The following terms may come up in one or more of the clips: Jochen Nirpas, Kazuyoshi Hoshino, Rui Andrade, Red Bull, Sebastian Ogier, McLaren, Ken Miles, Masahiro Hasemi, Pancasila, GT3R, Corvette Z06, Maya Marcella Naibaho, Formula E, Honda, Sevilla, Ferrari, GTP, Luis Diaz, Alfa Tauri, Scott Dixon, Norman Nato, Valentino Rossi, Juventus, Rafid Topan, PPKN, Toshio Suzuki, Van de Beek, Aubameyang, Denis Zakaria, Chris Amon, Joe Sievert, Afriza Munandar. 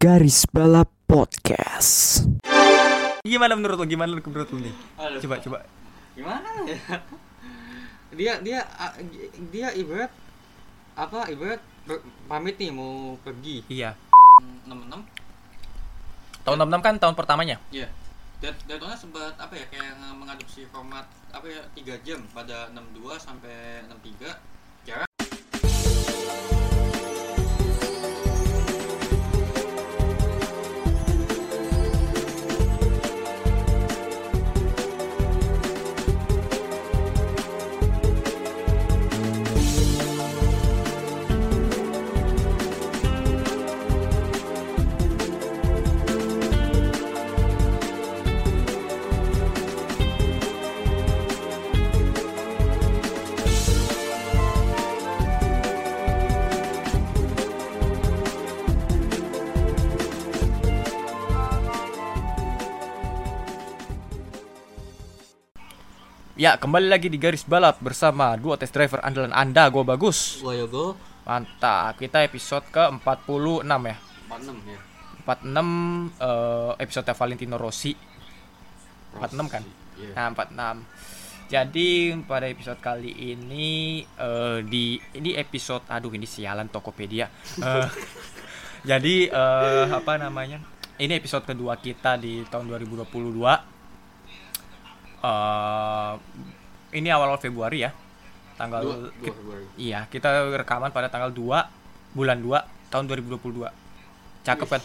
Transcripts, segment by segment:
Garis Balap Podcast. Gimana menurut lo? Nih? Coba. Gimana ya? Dia ibarat pamit nih mau pergi. Iya. 66. Tahun 66 kan tahun pertamanya. Iya. Daytona sempat kayak mengadopsi format 3 jam pada 62 sampai 63. Ya, kembali lagi di Garis Balap bersama dua test driver andalan Anda, gue Bagus. Gue Yogo. Mantap, kita episode ke-46 ya? 46 ya. 46, episode Valentino Rossi. 46 kan? Yeah. Nah, 46. Jadi pada episode kali ini, ini sialan Tokopedia. Jadi, ini episode kedua kita di tahun 2022. Ini awal Februari ya. Tanggal 2 Februari. Iya, kita rekaman pada tanggal 2 bulan 2 tahun 2022. Cakep kan?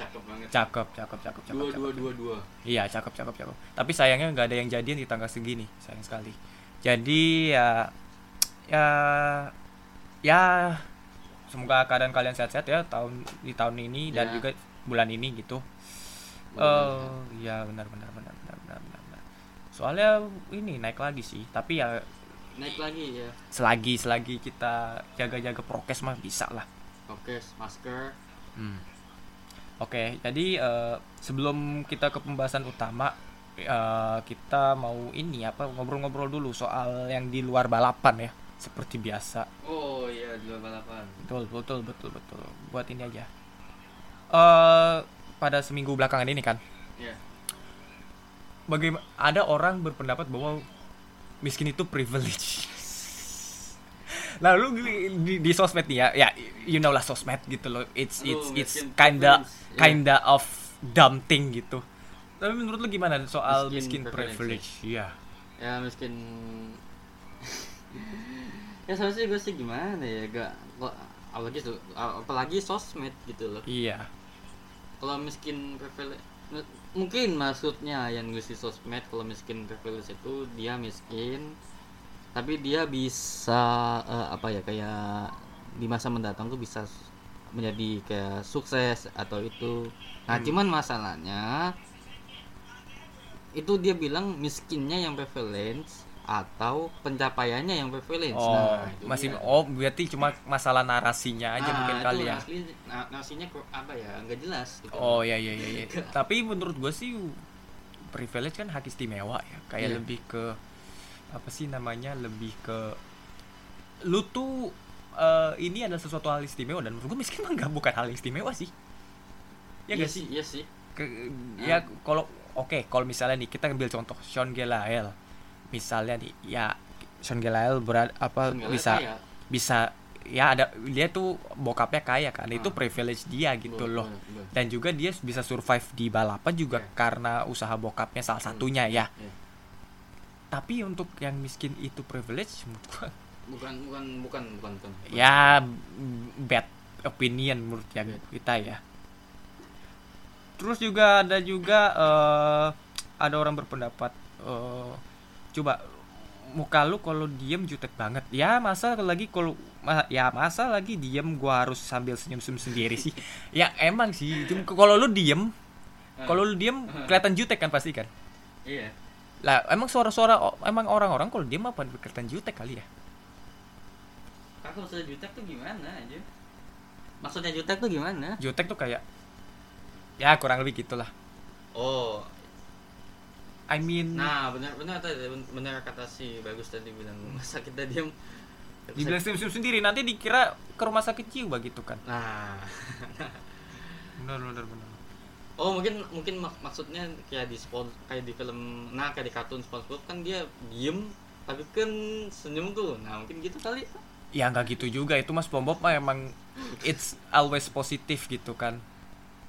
Cakep banget. Cakep. Iya, cakep. Tapi sayangnya enggak ada yang jadian di tanggal segini. Sayang sekali. Jadi ya semoga keadaan kalian sehat-sehat ya di tahun ini dan juga bulan ini gitu. Ya benar. Soalnya ini naik lagi sih, tapi ya naik lagi ya. Selagi kita jaga-jaga prokes mah bisa lah. Prokes, masker. Oke, jadi sebelum kita ke pembahasan utama, kita mau ngobrol-ngobrol dulu soal yang di luar balapan ya, seperti biasa. Oh iya, di luar balapan. Betul. Buat ini aja. Pada seminggu belakangan ini kan. Iya. Yeah. Bagaimana ada orang berpendapat bahwa miskin itu privilege. Lalu di sosmed nih ya you know lah sosmed gitu loh. It's kinda of dumb thing gitu. Tapi menurut lu gimana soal miskin privilege? Iya. Ya miskin. Ya sebenarnya gue sih gimana ya, apalagi sosmed gitu loh. Iya. Kalau miskin privilege mungkin maksudnya yang gue si sosmed, kalau miskin privilege itu dia miskin tapi dia bisa di masa mendatang tuh bisa menjadi kayak sukses atau itu. Nah cuman masalahnya itu dia bilang miskinnya yang privilege atau pencapaiannya yang privilege. Berarti cuma masalah narasinya aja mungkin kali ya. Narasinya nggak jelas gitu. Iya. Tapi menurut gue sih privilege kan hak istimewa ya. Kayak lebih ke lebih ke lu tuh ini adalah sesuatu hal istimewa dan menurut gue miskin mah nggak bukan hal istimewa sih. Iya sih. Kalau misalnya nih kita ambil contoh Sean Gelael. Misalnya nih ya Sean Gelael dia tuh bokapnya kaya kan. Itu privilege dia gitu loh. Dan juga dia bisa survive di balapan juga karena usaha bokapnya salah satunya ya. Tapi untuk yang miskin itu privilege menurut gua bukan. Ya bad opinion menurut kita ya. Terus juga ada orang berpendapat coba muka lu kalau diem jutek banget. Masa lagi diem gua harus sambil senyum-senyum sendiri sih. Ya emang sih kalau lu diem kelihatan jutek kan pasti kan. Iya. Lah emang orang-orang kalau diem apa kelihatan jutek kali ya. Kalau jutek tuh gimana aja? Maksudnya jutek tuh gimana? Jutek tuh kayak ya kurang lebih gitulah. Oh. Nah benar kata si Bagus tadi bilang masa kita diam dibilang sendiri nanti dikira ke rumah sakit jiwa gitu kan. Nah benar. Oh mungkin maksudnya kayak di sport, kayak di film, nah kayak di kartun SpongeBob kan dia diem tapi kan senyum tuh, nah mungkin gitu kali ya. Nggak gitu juga itu mas, SpongeBob mah emang it's always positif gitu kan,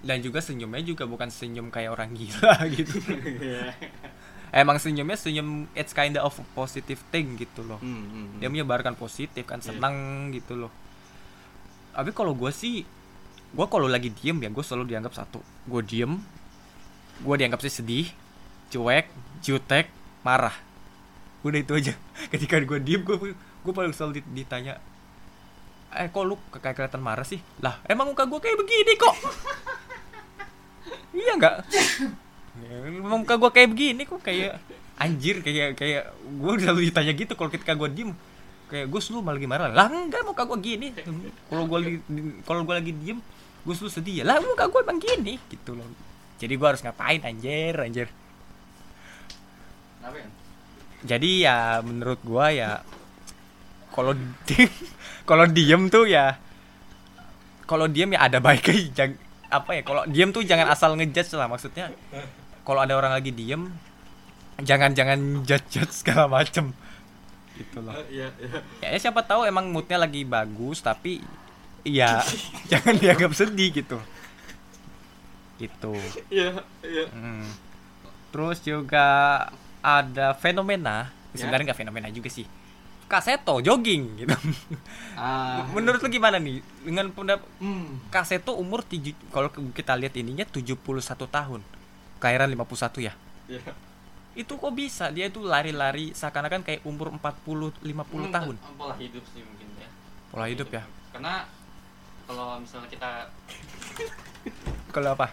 dan juga senyumnya juga bukan senyum kayak orang gila gitu. Emang senyumnya senyum it's kind of a positive thing gitu loh. Dia menyebarkan positif kan, senang gitu loh. Tapi kalau gue sih, gue kalau lagi diem ya gue selalu dianggap satu, gue diem, gue dianggap sih sedih, cuek, jutek, marah, udah itu aja. Ketika gue diem gue paling selalu ditanya, kok lu kayak kelihatan marah sih? Lah emang muka gue kayak begini kok? Iya nggak? Emang muka gue kayak begini kok, kayak anjir, kayak gue selalu ditanya gitu kalau ketika gue diem. Kayak gue selalu malah lagi marah, lah enggak muka gue gini. Kalau gue lagi diem gue selalu sedih, ya lah muka gue emang gini gitu loh. Jadi gue harus ngapain anjir. Ngapain? Jadi ya menurut gue ya kalau diem ya ada baiknya, kalau diem tuh jangan asal ngejudge lah, maksudnya kalau ada orang lagi diem jangan judge segala macem gitu loh. Ya siapa tahu emang moodnya lagi bagus tapi ya jangan dianggap sedih gitu. Terus juga ada fenomena sebenarnya nggak fenomena juga sih, Kaseto jogging gitu. Menurut lu gimana nih dengan pendapat Kaseto umur kalau kita lihat ininya 71 tahun, kelahiran 51 ya. Itu kok bisa dia itu lari-lari seakan-akan kayak umur 40-50 tahun. Pola hidup sih mungkin ya. Pola hidup ya. Karena kalau misalnya kita kalau apa?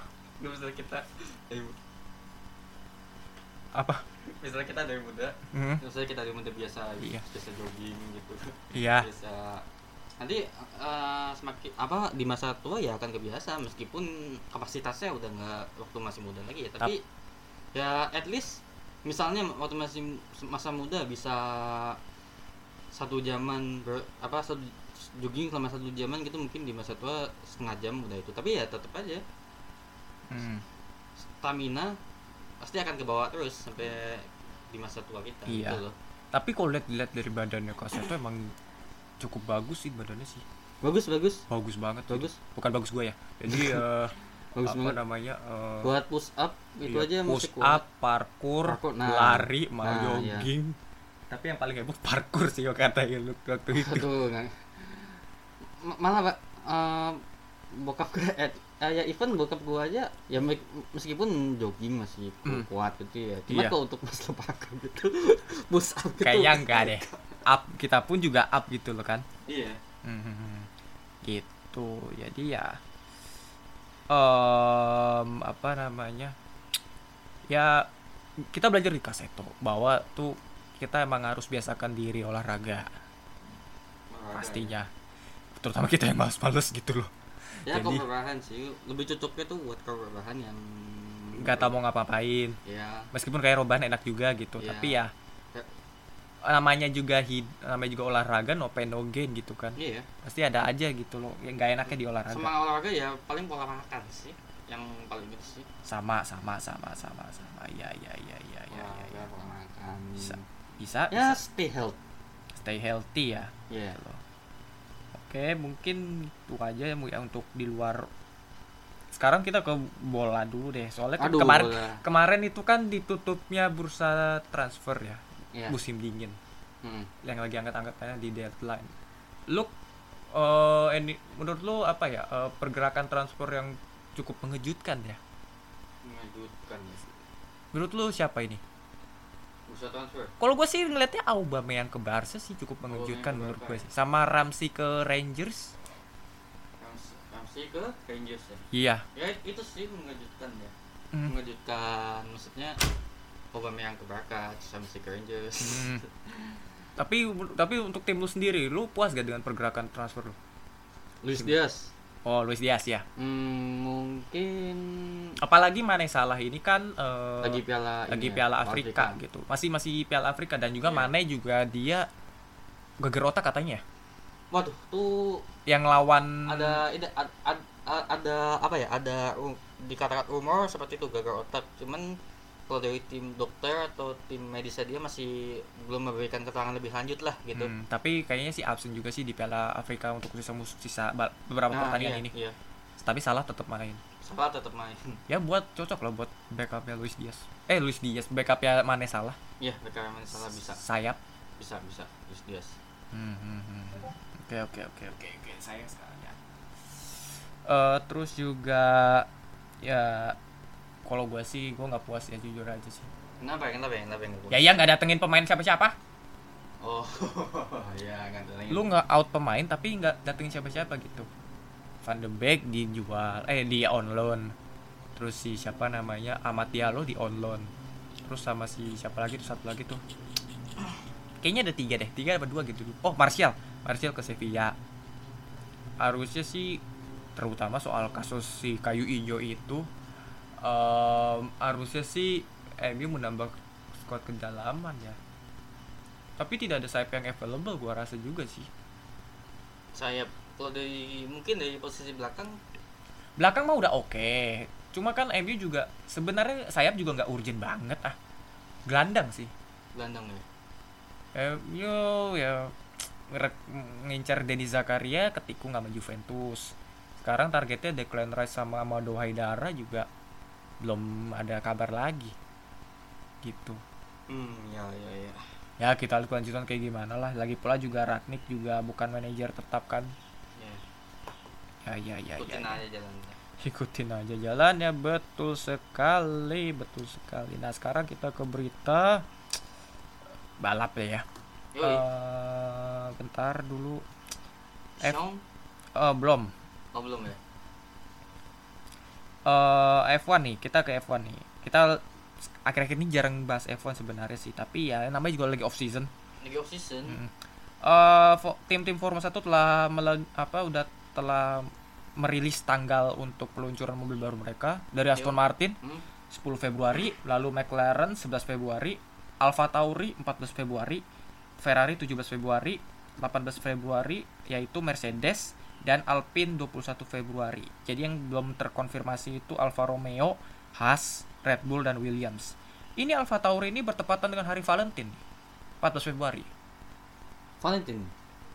Misalnya kita dari muda, misalnya kita dari muda biasa, biasa jogging gitu. Iya. Biasa. Nanti semakin di masa tua ya akan kebiasa, meskipun kapasitasnya udah nggak waktu masih muda lagi ya, tapi ya at least misalnya waktu masih masa muda bisa satu jogging selama 1 jaman gitu, mungkin di masa tua 1/2 jam udah itu, tapi ya tetap aja stamina pasti akan kebawa terus sampai di masa tua kita. Iya. Gitu loh. Tapi kalau lihat dari badannya Kaseto emang cukup bagus sih badannya sih. Bagus banget. Bukan bagus gue ya. Jadi bagus apa banget namanya, buat push up itu aja masih kuat. Push up, parkour, nah, lari, jogging. Iya. Tapi yang paling heboh parkour sih katanya lu waktu itu. Aduh, malah Pak, bokap gue ya even bokap gue aja ya meskipun jogging masih kuat gitu ya. Cuma kalau untuk muscle up gitu, push up gitu. Kayaknya enggak deh. Up kita pun juga up gitu loh kan. Iya. Gitu. Jadi ya ya kita belajar di Kaseto bahwa tuh kita emang harus biasakan diri olahraga pastinya ya. Terutama kita yang malas-malas gitu loh ya. Jadi keberbahan sih lebih cocoknya tuh buat keberbahan yang nggak tahu mau ngapa-ngapain ya. Meskipun kayak rebahan enak juga gitu ya. Tapi ya namanya juga olahraga, no pain no gain gitu kan. Iya. Pasti ada aja gitu loh yang nggak enaknya di olahraga. Sama olahraga ya paling pola makan sih yang paling itu sih. Sama. Ya. Pola makan. Bisa. Ya stay healthy ya. Iya. Gitu. Oke, mungkin itu aja ya untuk di luar. Sekarang kita ke bola dulu deh. Soalnya kemarin itu kan ditutupnya bursa transfer ya. Yeah. Musim dingin yang lagi angkat-angkatnya di deadline. Menurut lu apa ya pergerakan transfer yang cukup mengejutkan ya? Mengejutkan ya. Menurut lu siapa ini? Bursa transfer. Kalau gue sih ngeliatnya Aubameyang ke Barca sih cukup mengejutkan menurut gue sih. Sama Ramsey ke Rangers. Ramsey ke Rangers ya? Iya. Ya itu sih mengejutkan ya. Mengejutkan maksudnya. Aubameyang ke Barca sama si Rangers. Tapi untuk tim lu sendiri, lu puas gak dengan pergerakan transfer lu? Luis Diaz. Oh, Luis Diaz ya. Mungkin apalagi Mané Salah ini kan lagi Piala Afrika gitu. Masih Piala Afrika dan juga Mané juga dia geger otak katanya. Waduh, tuh yang lawan ada ada apa ya, ada dikatakan rumor seperti itu gagal otak, cuman kalau dari tim dokter atau tim medisnya dia masih belum memberikan keterangan lebih lanjut lah gitu. Tapi kayaknya sih absen juga sih di Piala Afrika untuk sisa beberapa pertandingan ini. Iya. Tapi Salah tetap main. Salah tetap main. Ya buat cocok lah buat backupnya Luis Diaz. Luis Diaz backupnya Mané Salah. Iya, backupnya Mané Salah bisa. Sayap. Bisa Luis Diaz. Oke, sayang sekali ya. Terus juga ya kalau gue sih gue nggak puas ya, jujur aja sih. Kenapa yang gue? Ya nggak datengin pemain siapa-siapa. Oh ya nggak datengin. Lu nggak out pemain tapi nggak datengin siapa-siapa gitu. Van de Beek dijual, di on loan. Terus si siapa namanya Amad Diallo di on loan. Terus sama si siapa lagi tuh, satu lagi tuh. Kayaknya ada 3 deh, 3 atau 2 gitu. Oh Martial ke Sevilla. Harusnya sih terutama soal kasus si kayu ijo itu. Harusnya sih MU menambah squad ke dalaman ya. Tapi tidak ada sayap yang available gua rasa juga sih. Sayap kalau dari mungkin dari posisi belakang mah udah oke. Cuma kan MU juga sebenarnya sayap juga enggak urgent banget ah. Gelandang ya. MU ya ngincar Denis Zakaria ketikung sama Juventus. Sekarang targetnya Declan Rice sama Amadou Haidara juga belum ada kabar lagi gitu. Ya. Ya kita lihat kelanjutan kayak gimana lah. Lagi pula juga Ratnik juga bukan manajer tetap kan. Ya. Ikutin aja jalannya betul sekali. Nah sekarang kita ke berita balap ya. Bentar dulu. Belum ya. F1 nih, kita ke F1 nih. Kita akhir-akhir ini jarang bahas F1 sebenarnya sih, tapi ya namanya juga lagi off season. Tim-tim Formula 1 telah merilis tanggal untuk peluncuran mobil baru mereka dari Aston Martin 10 Februari, lalu McLaren 11 Februari, Alfa Tauri 14 Februari, Ferrari 17 Februari, 18 Februari yaitu Mercedes dan Alpine 21 Februari. Jadi yang belum terkonfirmasi itu Alfa Romeo, Haas, Red Bull dan Williams. Ini Alfa Tauri ini bertepatan dengan hari Valentine 14 Februari. Valentine.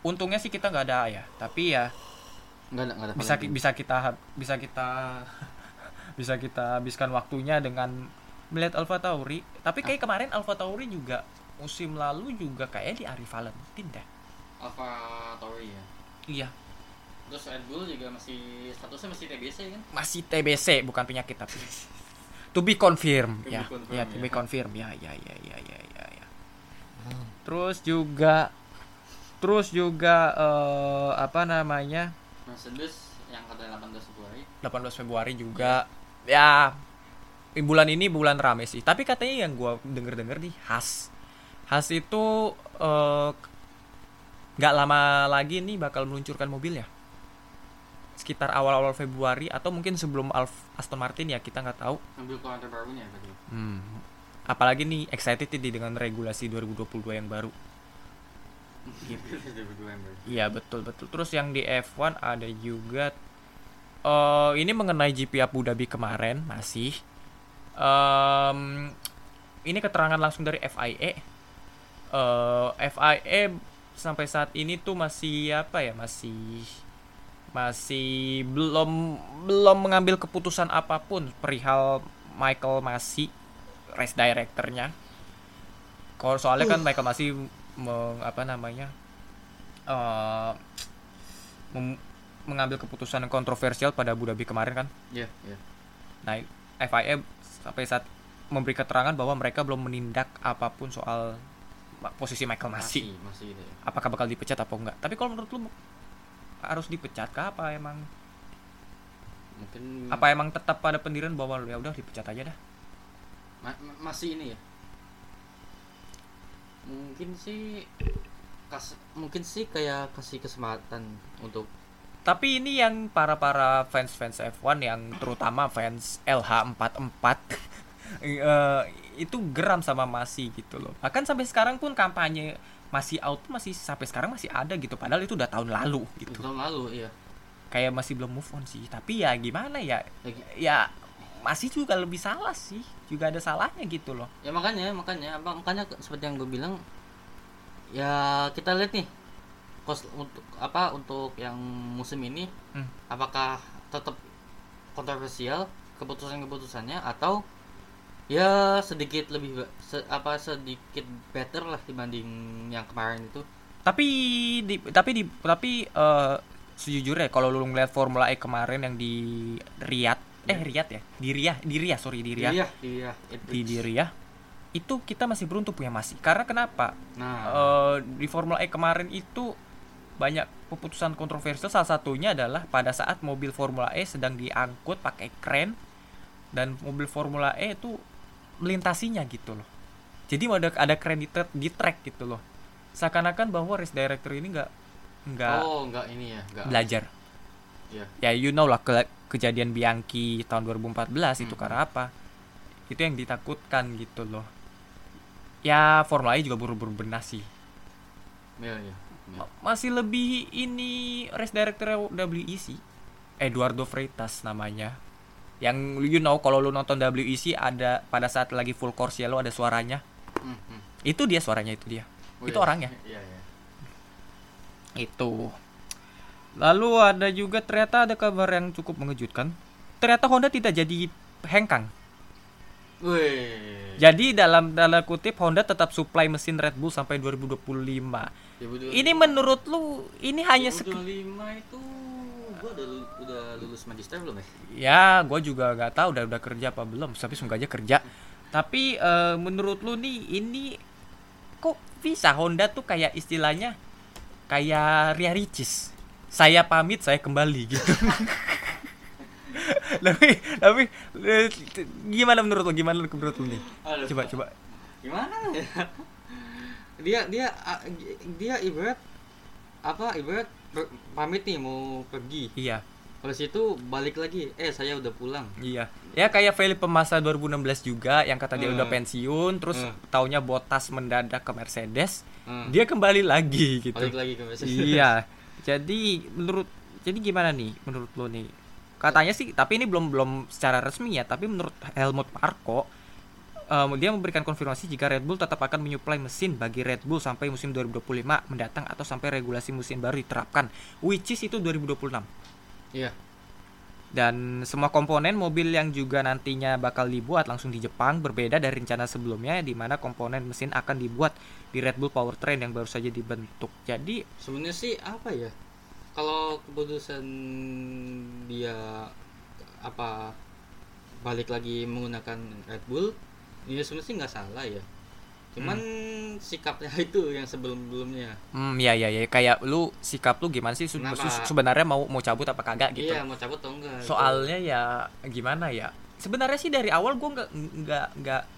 Untungnya sih kita enggak ada ya, tapi ya enggak ada. Bisa kita habiskan waktunya dengan melihat Alfa Tauri, tapi kayak kemarin Alfa Tauri juga musim lalu juga kayak di hari Valentine deh. Alfa Tauri ya. Iya. Terus Red Bull juga masih statusnya masih TBC kan? Masih TBC bukan penyakit tapi. To be confirmed ya. To be confirmed. Terus juga apa namanya? Mercedes yang katanya 18 Februari juga. Ya bulan ini bulan rame sih. Tapi katanya yang gua denger-denger nih Haas itu nggak lama lagi nih bakal meluncurkan mobilnya. Sekitar awal-awal Februari atau mungkin sebelum Aston Martin ya, kita nggak tahu. Ambil keluaran terbarunya tadi. Apalagi nih excited nih dengan regulasi 2022 yang baru. Iya betul. Terus yang di F1 ada juga ini mengenai GP Abu Dhabi kemarin masih. Ini keterangan langsung dari FIA. FIA sampai saat ini tuh masih belum mengambil keputusan apapun perihal Michael Masi, race directornya. Soalnya kan Michael Masi mengambil keputusan kontroversial pada Abu Dhabi kemarin kan? Iya. Nah, FIA sampai saat memberi keterangan bahwa mereka belum menindak apapun soal posisi Michael Masi. Masih gitu ya. Apakah bakal dipecat atau enggak? Tapi kalau menurut lu harus dipecat kah apa emang? Mungkin apa emang tetap pada pendirian bahwa ya udah dipecat aja dah. Masih ini ya. Mungkin sih kayak kasih kesempatan untuk. Tapi ini yang para fans F1 yang terutama fans LH44 itu geram sama Masi gitu loh. Bahkan sampai sekarang pun kampanye Masi out masih sampai sekarang masih ada gitu, padahal itu udah tahun lalu gitu. Tahun lalu iya. kayak masih belum move on sih. Tapi ya gimana ya, ya masih juga lebih salah sih, juga ada salahnya gitu loh. Ya makanya seperti yang gue bilang, ya kita lihat nih cost untuk yang musim ini, apakah tetap kontroversial keputusannya atau ya sedikit lebih sedikit better lah dibanding yang kemarin itu. Tapi sejujurnya kalau lu ngeliat Formula E kemarin yang di Riyadh itu kita masih beruntung punya Masi. Karena kenapa? Di Formula E kemarin itu banyak keputusan kontroversial, salah satunya adalah pada saat mobil Formula E sedang diangkut pakai kren dan mobil Formula E itu melintasinya gitu loh. Jadi ada kren di track gitu loh. Seakan-akan bahwa race director ini nggak belajar. Yeah. Ya you know lah kejadian Bianchi tahun 2014 itu karena apa? Itu yang ditakutkan gitu loh. Ya Formula E juga buru-buru benah sih. Yeah. Masih lebih ini race director WEC, Eduardo Freitas namanya. Yang you know kalau lu nonton WEC ada pada saat lagi full course ya lu ada suaranya. Itu dia suaranya itu dia. Orangnya. Iya. Itu. Lalu ada juga ternyata ada kabar yang cukup mengejutkan. Ternyata Honda tidak jadi hengkang. Wih. Jadi dalam tanda kutip Honda tetap supply mesin Red Bull sampai 2025. 2025. Ini menurut lu ini hanya 2025 itu gua udah lulus magister belum ya? Ya, gua juga enggak tahu udah kerja apa belum. Tapi semoga aja kerja. Tapi menurut lu nih ini kok bisa Honda tuh kayak istilahnya kayak Ria Ricis, saya pamit saya kembali gitu. tapi gimana menurut lo nih? Coba gimana ya? Dia ibarat pamit nih mau pergi. Iya. Terus itu balik lagi, saya udah pulang. Iya. Ya kayak Felipe Massa 2016 juga yang kata dia udah pensiun, terus taunya Bottas mendadak ke Mercedes, dia kembali lagi gitu. Balik lagi ke Mercedes. Iya. Jadi gimana nih menurut lo nih? Katanya sih, tapi ini belum secara resmi ya, tapi menurut Helmut Marko dia memberikan konfirmasi jika Red Bull tetap akan menyuplai mesin bagi Red Bull sampai musim 2025 mendatang atau sampai regulasi musim baru diterapkan, which is itu 2026. Iya. Dan semua komponen mobil yang juga nantinya bakal dibuat langsung di Jepang, berbeda dari rencana sebelumnya di mana komponen mesin akan dibuat di Red Bull Powertrain yang baru saja dibentuk. Jadi sebenarnya sih apa ya? Kalau keputusan dia balik lagi menggunakan Red Bull, ini sebenarnya sih nggak salah ya. Cuman sikapnya itu yang sebelum-belumnya. Ya kayak lu sikap lu gimana sih sebenarnya mau cabut apa kagak gitu. Iya, mau cabut atau enggak. Soalnya itu. Ya gimana ya? Sebenarnya sih dari awal gua enggak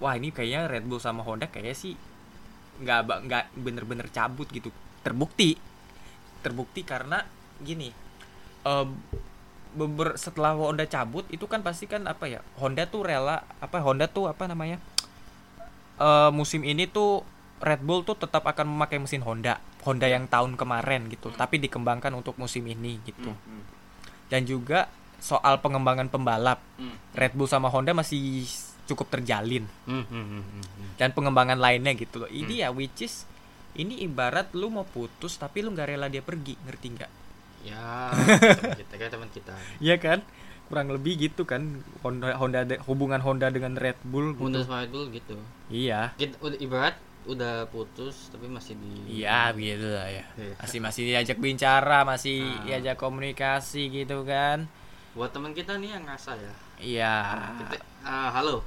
wah ini kayaknya Red Bull sama Honda kayaknya sih enggak bener-bener cabut gitu. Terbukti karena gini. Setelah Honda cabut itu kan pasti kan Honda tuh musim ini tuh Red Bull tuh tetap akan memakai mesin Honda yang tahun kemarin gitu, tapi dikembangkan untuk musim ini gitu. Dan juga soal pengembangan pembalap, Red Bull sama Honda masih cukup terjalin. Dan pengembangan lainnya gitu loh. Ini ya which is ini ibarat lu mau putus tapi lu nggak rela dia pergi, ngerti nggak? Ya, kita kayak teman kita. Iya kan? Kurang lebih gitu kan Honda hubungan Honda dengan Red Bull. Gitu. Honda sama Red Bull gitu. Iya. Ibarat udah putus tapi masih di. Iya, gitu lah ya. Masih diajak bicara, masih diajak komunikasi gitu kan. Buat teman kita nih yang ngerasa ya. Iya. Halo.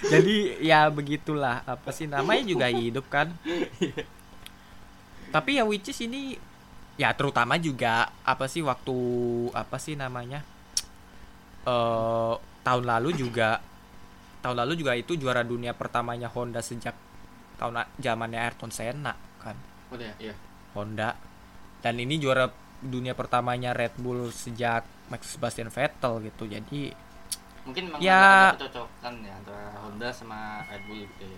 Jadi ya begitulah, apa sih namanya juga hidup kan. Tapi ya which is ini ya terutama juga tahun lalu juga itu juara dunia pertamanya Honda sejak tahun zamannya Ayrton Senna kan. Oh iya. Honda. Dan ini juara dunia pertamanya Red Bull sejak Max Sebastian Vettel gitu. Jadi mungkin memang ada kecocokan ya antara Honda sama Red Bull gitu ya.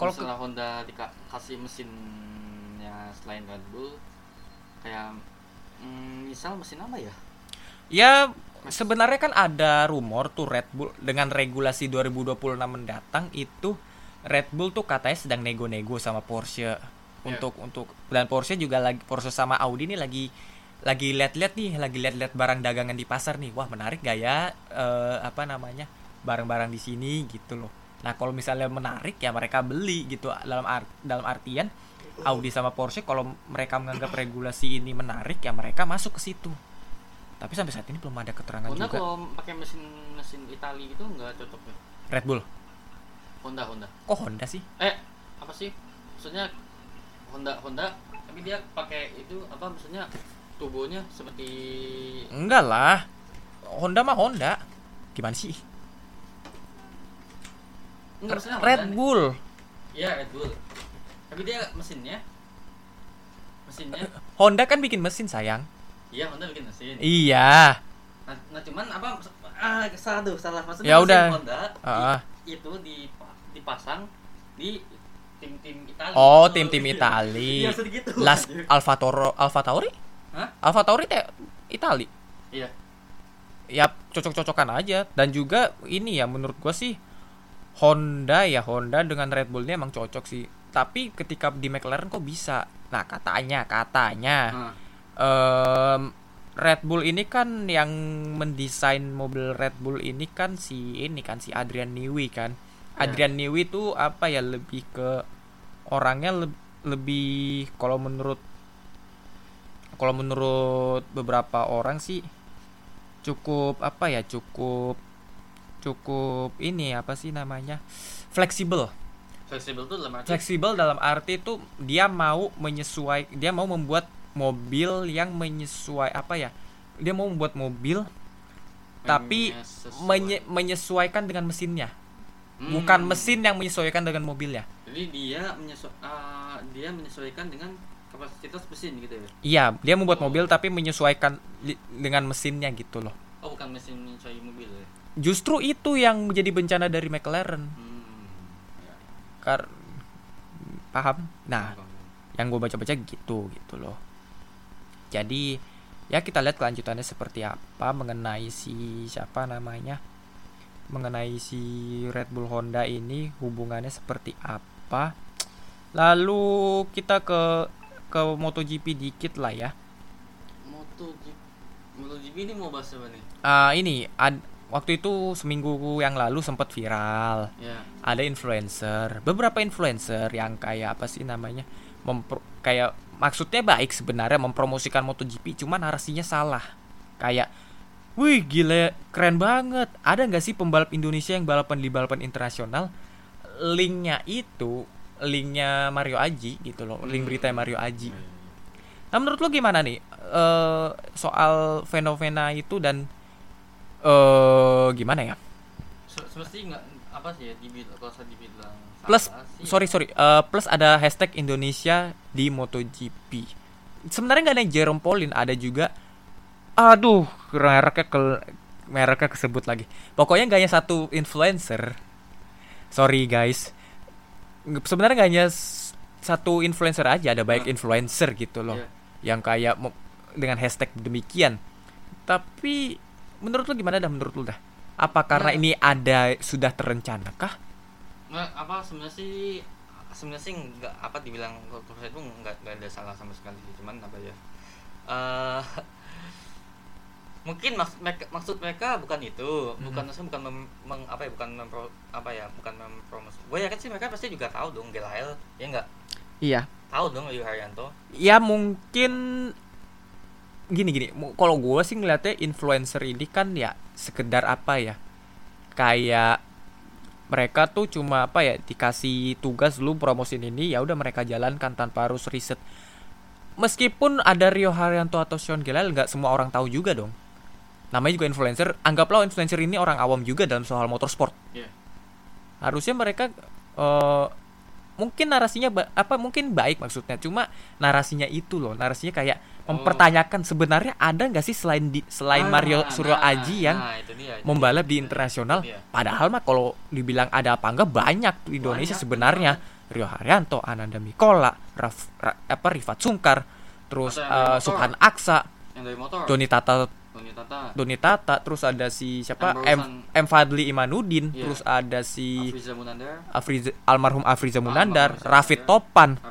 Kalau Honda dikasih mesin mesinnya selain Red Bull kayak misal mesin apa ya? Ya sebenarnya kan ada rumor tuh Red Bull dengan regulasi 2026 mendatang itu Red Bull tuh katanya sedang nego-nego sama Porsche untuk dan Porsche juga lagi Porsche sama Audi nih lagi lihat-lihat nih, lagi lihat-lihat barang dagangan di pasar nih. Wah, menarik gak ya barang-barang di sini gitu loh. Nah, kalau misalnya menarik ya mereka beli gitu dalam artian Audi sama Porsche kalau mereka menganggap regulasi ini menarik ya mereka masuk ke situ. Tapi sampai saat ini belum ada keterangan Honda juga. Honda kalau pakai mesin Itali itu nggak cocok ya? Red Bull. Honda. Kok Honda sih? Apa sih? Maksudnya Honda, tapi dia pakai itu apa? Maksudnya tubuhnya seperti? Enggak lah. Honda mah Honda. Gimana sih? Enggak, Red Bull. Iya Red Bull. Tapi dia mesinnya. Honda kan bikin mesin sayang. Iya, Honda bikin mesin. Iya. Nah cuman apa? Salah maksudnya. Ya udah. Honda itu dipasang di tim-tim Italia. Oh, tim-tim Italia. Gitu. Alfa Tauri? Hah? Alfa Tauri Italia. Iya. Ya cocok-cocokan aja dan juga ini ya menurut gua sih Honda dengan Red Bull-nya emang cocok sih. Tapi ketika di McLaren kok bisa? Nah, katanya. Red Bull ini kan yang mendesain mobil Red Bull ini kan si Adrian Newey kan. Adrian Newey itu apa ya lebih ke orangnya lebih kalau menurut beberapa orang sih cukup ini apa sih namanya? Fleksibel. Fleksibel dalam arti itu dia mau membuat mobil yang menyesuaikan dengan mesinnya, bukan mesin yang menyesuaikan dengan mobilnya. Jadi dia menyesuaikan dengan kapasitas mesin gitu ya? Iya, dia membuat mobil tapi menyesuaikan dengan mesinnya gitu loh. Oh, bukan mesin menyesuaikan mobil ya? Justru itu yang menjadi bencana dari McLaren. Paham? Nah, yang gue baca-baca gitu loh. Jadi ya kita lihat kelanjutannya seperti apa mengenai si Red Bull Honda ini hubungannya seperti apa. Lalu kita ke MotoGP dikit lah ya. MotoGP ini mau bahas apa nih? Waktu itu seminggu yang lalu sempat viral. Ada influencer, beberapa influencer yang kayak apa sih namanya? Kayak maksudnya baik sebenarnya mempromosikan MotoGP, cuman narasinya salah. Kayak, wih gila keren banget. Ada nggak sih pembalap Indonesia yang balapan di balapan internasional? Linknya Mario Aji gitu loh, link berita Mario Aji. Nah menurut lo gimana nih soal fenomena itu dan gimana ya? Seperti nggak apa sih ya dibilang plus sih, plus ada hashtag Indonesia di MotoGP. Sebenarnya nggak ada yang Jerome Pauline, ada juga aduh mereknya kesebut lagi. Pokoknya nggak hanya satu influencer, sorry guys, sebenarnya nggak hanya satu influencer aja, ada banyak influencer gitu loh yang kayak dengan hashtag demikian. Tapi menurut lo gimana dah? Apa karena ini ada sudah terencana kah? Sebenarnya sih nggak apa dibilang terus itu nggak ada salah sama sekali, cuman apa ya? Mungkin maksud mereka bukan itu, bukan mempromosi. Gue yakin sih mereka pasti juga tahu dong Gelael, ya nggak? Iya. Tahu dong Rio Haryanto. Ya mungkin gini, kalau gue sih ngeliatnya influencer ini kan ya sekedar apa ya, kayak mereka tuh cuma apa ya dikasih tugas lu promosin ini, ya udah mereka jalankan tanpa harus riset. Meskipun ada Rio Haryanto atau Sean Gelael, nggak semua orang tahu juga dong. Namanya juga influencer, anggaplah influencer ini orang awam juga dalam soal motorsport. Harusnya mereka mungkin narasinya mungkin baik maksudnya, cuma narasinya kayak mempertanyakan sebenarnya ada nggak sih selain Mario Suryo Aji yang membalap di internasional. Padahal mah kalau dibilang ada apa enggak, banyak di Indonesia sebenarnya. Rio Haryanto, Ananda Mikola, Rifat Sungkar, terus Subhan Aksa, Doni Tata, terus ada si siapa, M Fadli Imanudin, yeah. Terus ada si almarhum Afriza Munandar, Rafid Topan.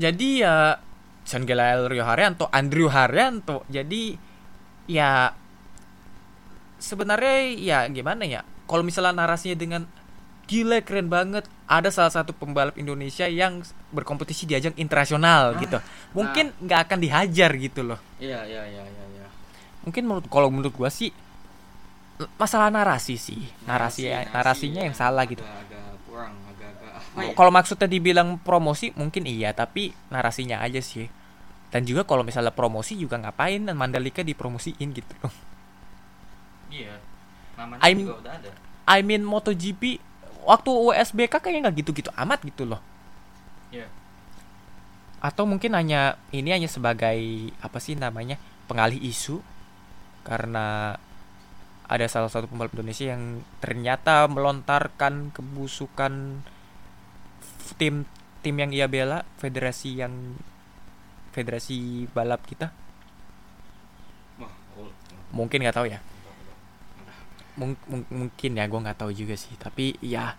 Yeah. Jadi ya Sean Gelael, Rio Haryanto, Andrew Haryanto. Jadi ya sebenarnya ya gimana ya? Kalau misalnya narasinya dengan gila keren banget, ada salah satu pembalap Indonesia yang berkompetisi di ajang internasional gitu. Mungkin nggak akan dihajar gitu loh. Iya. Mungkin kalau menurut gua sih masalah narasi sih. Narasinya yang salah gitu. Agak kurang. Kalau maksudnya dibilang promosi mungkin iya, tapi narasinya aja sih. Dan juga kalau misalnya promosi juga ngapain Mandalika dipromosiin gitu loh. Iya. Namanya juga udah ada. I mean MotoGP waktu USBK kayaknya nggak gitu-gitu amat gitu loh. Iya. Yeah. Atau mungkin hanya sebagai apa sih namanya, pengalih isu, karena ada salah satu pembalap Indonesia yang ternyata melontarkan kebusukan tim yang ia bela, federasi balap kita. Mungkin nggak tahu ya. Mungkin ya, gue nggak tahu juga sih, tapi ya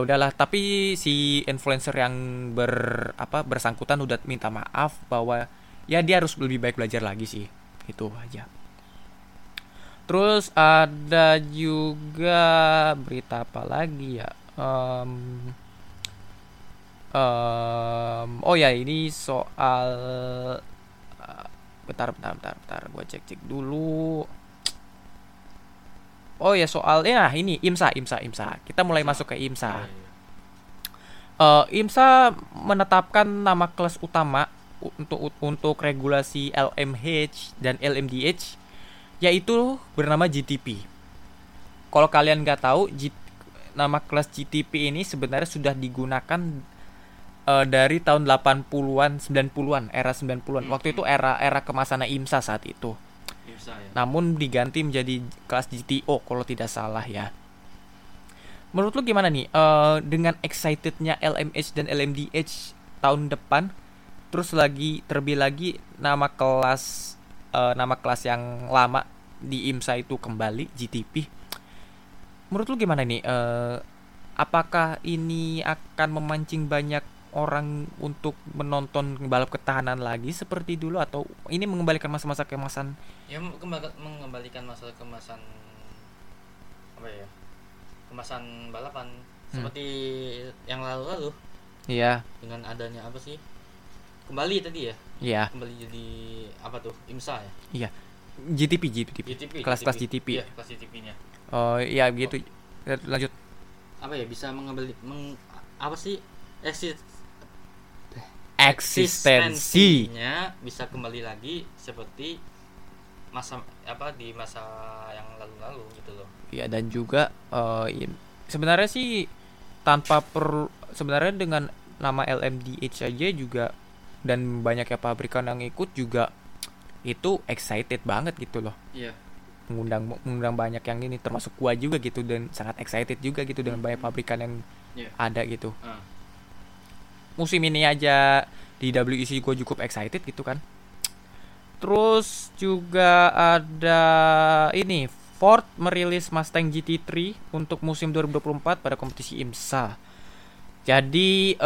udahlah. Tapi si influencer yang bersangkutan udah minta maaf bahwa ya dia harus lebih baik belajar lagi sih, itu aja. Terus ada juga berita apa lagi ya, oh ya, ini soal bentar gue cek dulu. Oh ya, soalnya ini IMSA. Kita mulai masuk ke IMSA. IMSA menetapkan nama kelas utama untuk regulasi LMH dan LMDH, yaitu bernama GTP. Kalau kalian nggak tahu, nama kelas GTP ini sebenarnya sudah digunakan dari tahun 90-an, era 90-an. Waktu itu era kemasana IMSA saat itu. Namun diganti menjadi kelas GTO kalau tidak salah ya. Menurut lu gimana nih dengan excitednya LMH dan LMDH tahun depan? Terus terlebih lagi nama kelas yang lama di IMSA itu kembali GTP. Menurut lu gimana nih? Apakah ini akan memancing banyak orang untuk menonton balap ketahanan lagi seperti dulu, atau ini mengembalikan masa-masa kemasan? Ya, mengembalikan masa kemasan apa ya? Kemasan balapan seperti yang lalu-lalu. Iya. Dengan adanya apa sih? Kembali tadi ya? Iya. Kembali jadi apa tuh? IMSA ya? Iya. GTP. Kelas-kelas GTP. Iya, kelas GTP-nya. Oh, iya begitu. Oh. Lanjut. Apa ya? Bisa eksistensinya bisa kembali lagi seperti masa di masa yang lalu-lalu gitu loh. Iya, dan juga sebenarnya sih sebenarnya dengan nama LMDH aja juga, dan banyaknya pabrikan yang ikut juga, itu excited banget gitu loh. Iya. Mengundang banyak yang ini, termasuk gua juga gitu, dan sangat excited juga gitu dengan banyak pabrikan yang ada gitu. Musim ini aja di WEC gue cukup excited gitu kan. Terus juga ada ini, Ford merilis Mustang GT3 untuk musim 2024 pada kompetisi IMSA. Jadi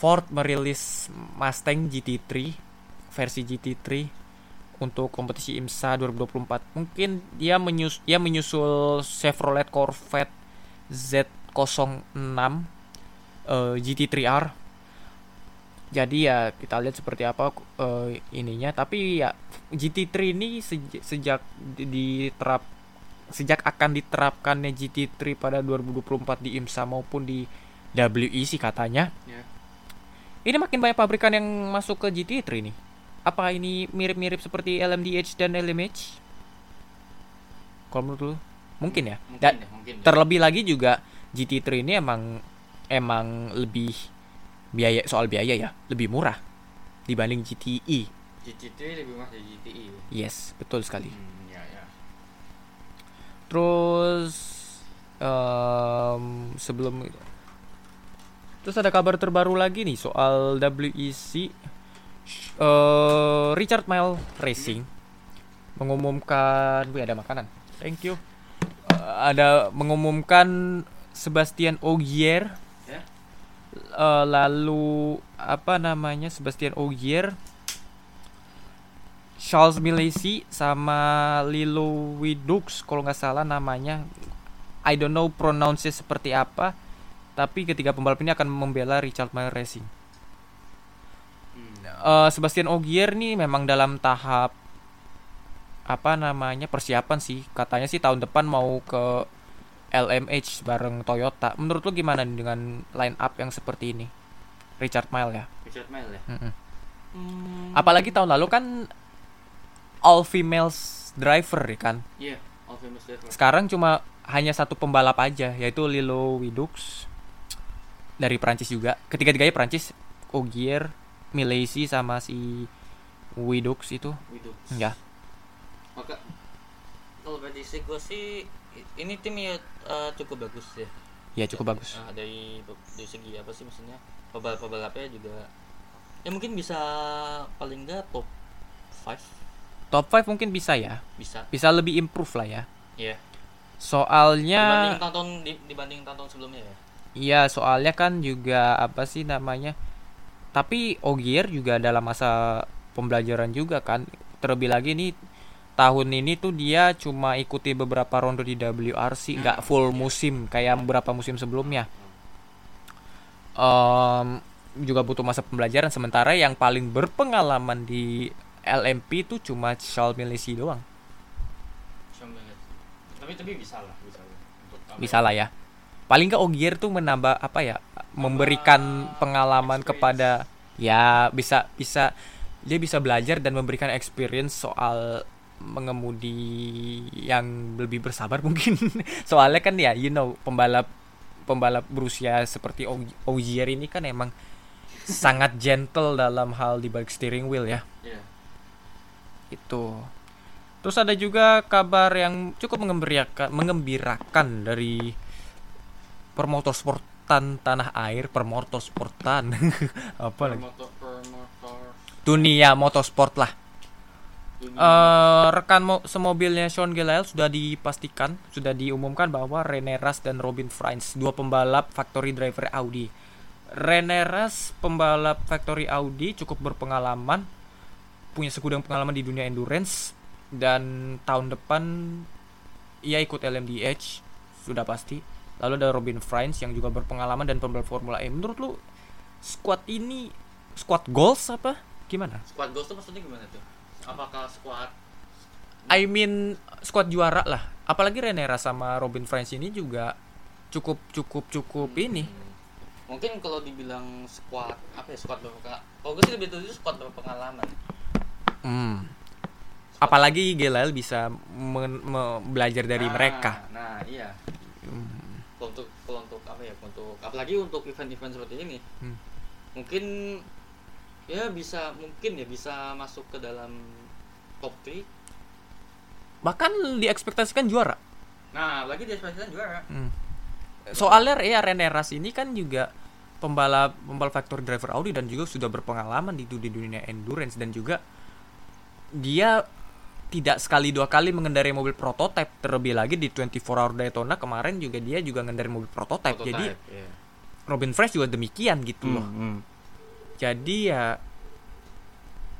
Ford merilis Mustang GT3 versi GT3 untuk kompetisi IMSA 2024. Mungkin dia menyusul Chevrolet Corvette Z06 GT3R. Jadi ya kita lihat seperti apa ininya. Tapi ya GT3 ini sejak akan diterapkannya GT3 pada 2024 di IMSA maupun di WEC katanya. Yeah. Ini makin banyak pabrikan yang masuk ke GT3 nih. Apa ini mirip-mirip seperti LMDH dan LMH? Kalau menurut lu? Mungkin ya. Mungkin ya. Terlebih lagi juga GT3 ini emang lebih biaya ya, lebih murah dibanding GTI. GTI lebih murah dari GTI. Yes, betul sekali. Ya. Terus sebelum Terus ada kabar terbaru lagi nih soal WEC. Richard Mille Racing mengumumkan, ada makanan. Thank you. Ada mengumumkan Sebastian Ogier. Lalu Sebastian Ogier, Charles Milesi, sama Lilo Widux kalau nggak salah namanya. I don't know pronounce-nya seperti apa. Tapi ketiga pembalap ini akan membela Richard Mille Racing. Sebastian Ogier nih memang dalam tahap persiapan sih. Katanya sih tahun depan mau ke LMH bareng Toyota. Menurut lu gimana dengan line up yang seperti ini? Richard Mille ya? Apalagi tahun lalu kan all females driver kan? Iya, all females driver. Sekarang cuma hanya satu pembalap aja, yaitu Lilo Widux dari Prancis juga. Ketiga-tiganya Prancis, Ogier, Milesi sama si Widux itu. Ya. Maka kalau dari segi gue sih ini timnya cukup bagus ya. Iya, cukup bagus. Dari segi maksudnya pembalap-pembalapnya juga ya mungkin bisa paling enggak top 5. Top 5 mungkin bisa ya. Bisa lebih improve lah ya. Iya. Yeah. Soalnya dibanding tahun sebelumnya ya. Iya, soalnya kan juga tapi Ogier juga dalam masa pembelajaran juga kan. Terlebih lagi nih tahun ini tuh dia cuma ikuti beberapa ronde di WRC, nggak full musim kayak beberapa musim sebelumnya. Juga butuh masa pembelajaran. Sementara yang paling berpengalaman di LMP tuh cuma Charles Milesi doang. Tapi bisa lah ya. Paling ke Ogier tuh menambah memberikan pengalaman experience. Kepada ya bisa dia bisa belajar dan memberikan experience soal mengemudi yang lebih bersabar mungkin. Soalnya kan ya pembalap berusia seperti Ogier ini kan emang sangat gentle dalam hal di balik steering wheel ya. Yeah. Itu. Terus ada juga kabar yang cukup mengembirakan dari permotorsportan tanah air, dunia motorsport lah. Semobilnya Sean Gelael sudah diumumkan bahwa René Rast dan Robin Freins, dua pembalap factory driver Audi. René Rast, pembalap factory Audi, cukup berpengalaman, punya segudang pengalaman di dunia endurance. Dan tahun depan ia ikut LMDH sudah pasti. Lalu ada Robin Freins yang juga berpengalaman dan pembalap Formula E. Menurut lu squad goals apa? Gimana? Squad goals itu maksudnya gimana tuh? Apakah squad juara lah. Apalagi Renera sama Robin Freins ini juga cukup ini. Mungkin kalau dibilang squad squad berpengalaman. Kalau gue sih lebih tujuh squad berpengalaman. Apalagi Gelael bisa belajar dari mereka. Nah, iya. Untuk apalagi untuk event-event seperti ini. Mungkin bisa masuk ke dalam top 3. Bahkan diekspektasikan juara. Nah, apalagi diekspektasikan juara. Soalnya ya René Rast ini kan juga pembalap factory driver Audi dan juga sudah berpengalaman di dunia endurance dan juga dia tidak sekali dua kali mengendarai mobil prototipe. Terlebih lagi di 24 Hour Daytona kemarin juga dia juga mengendarai mobil prototipe. Jadi yeah. Robin Freins juga demikian gitu loh. Jadi ya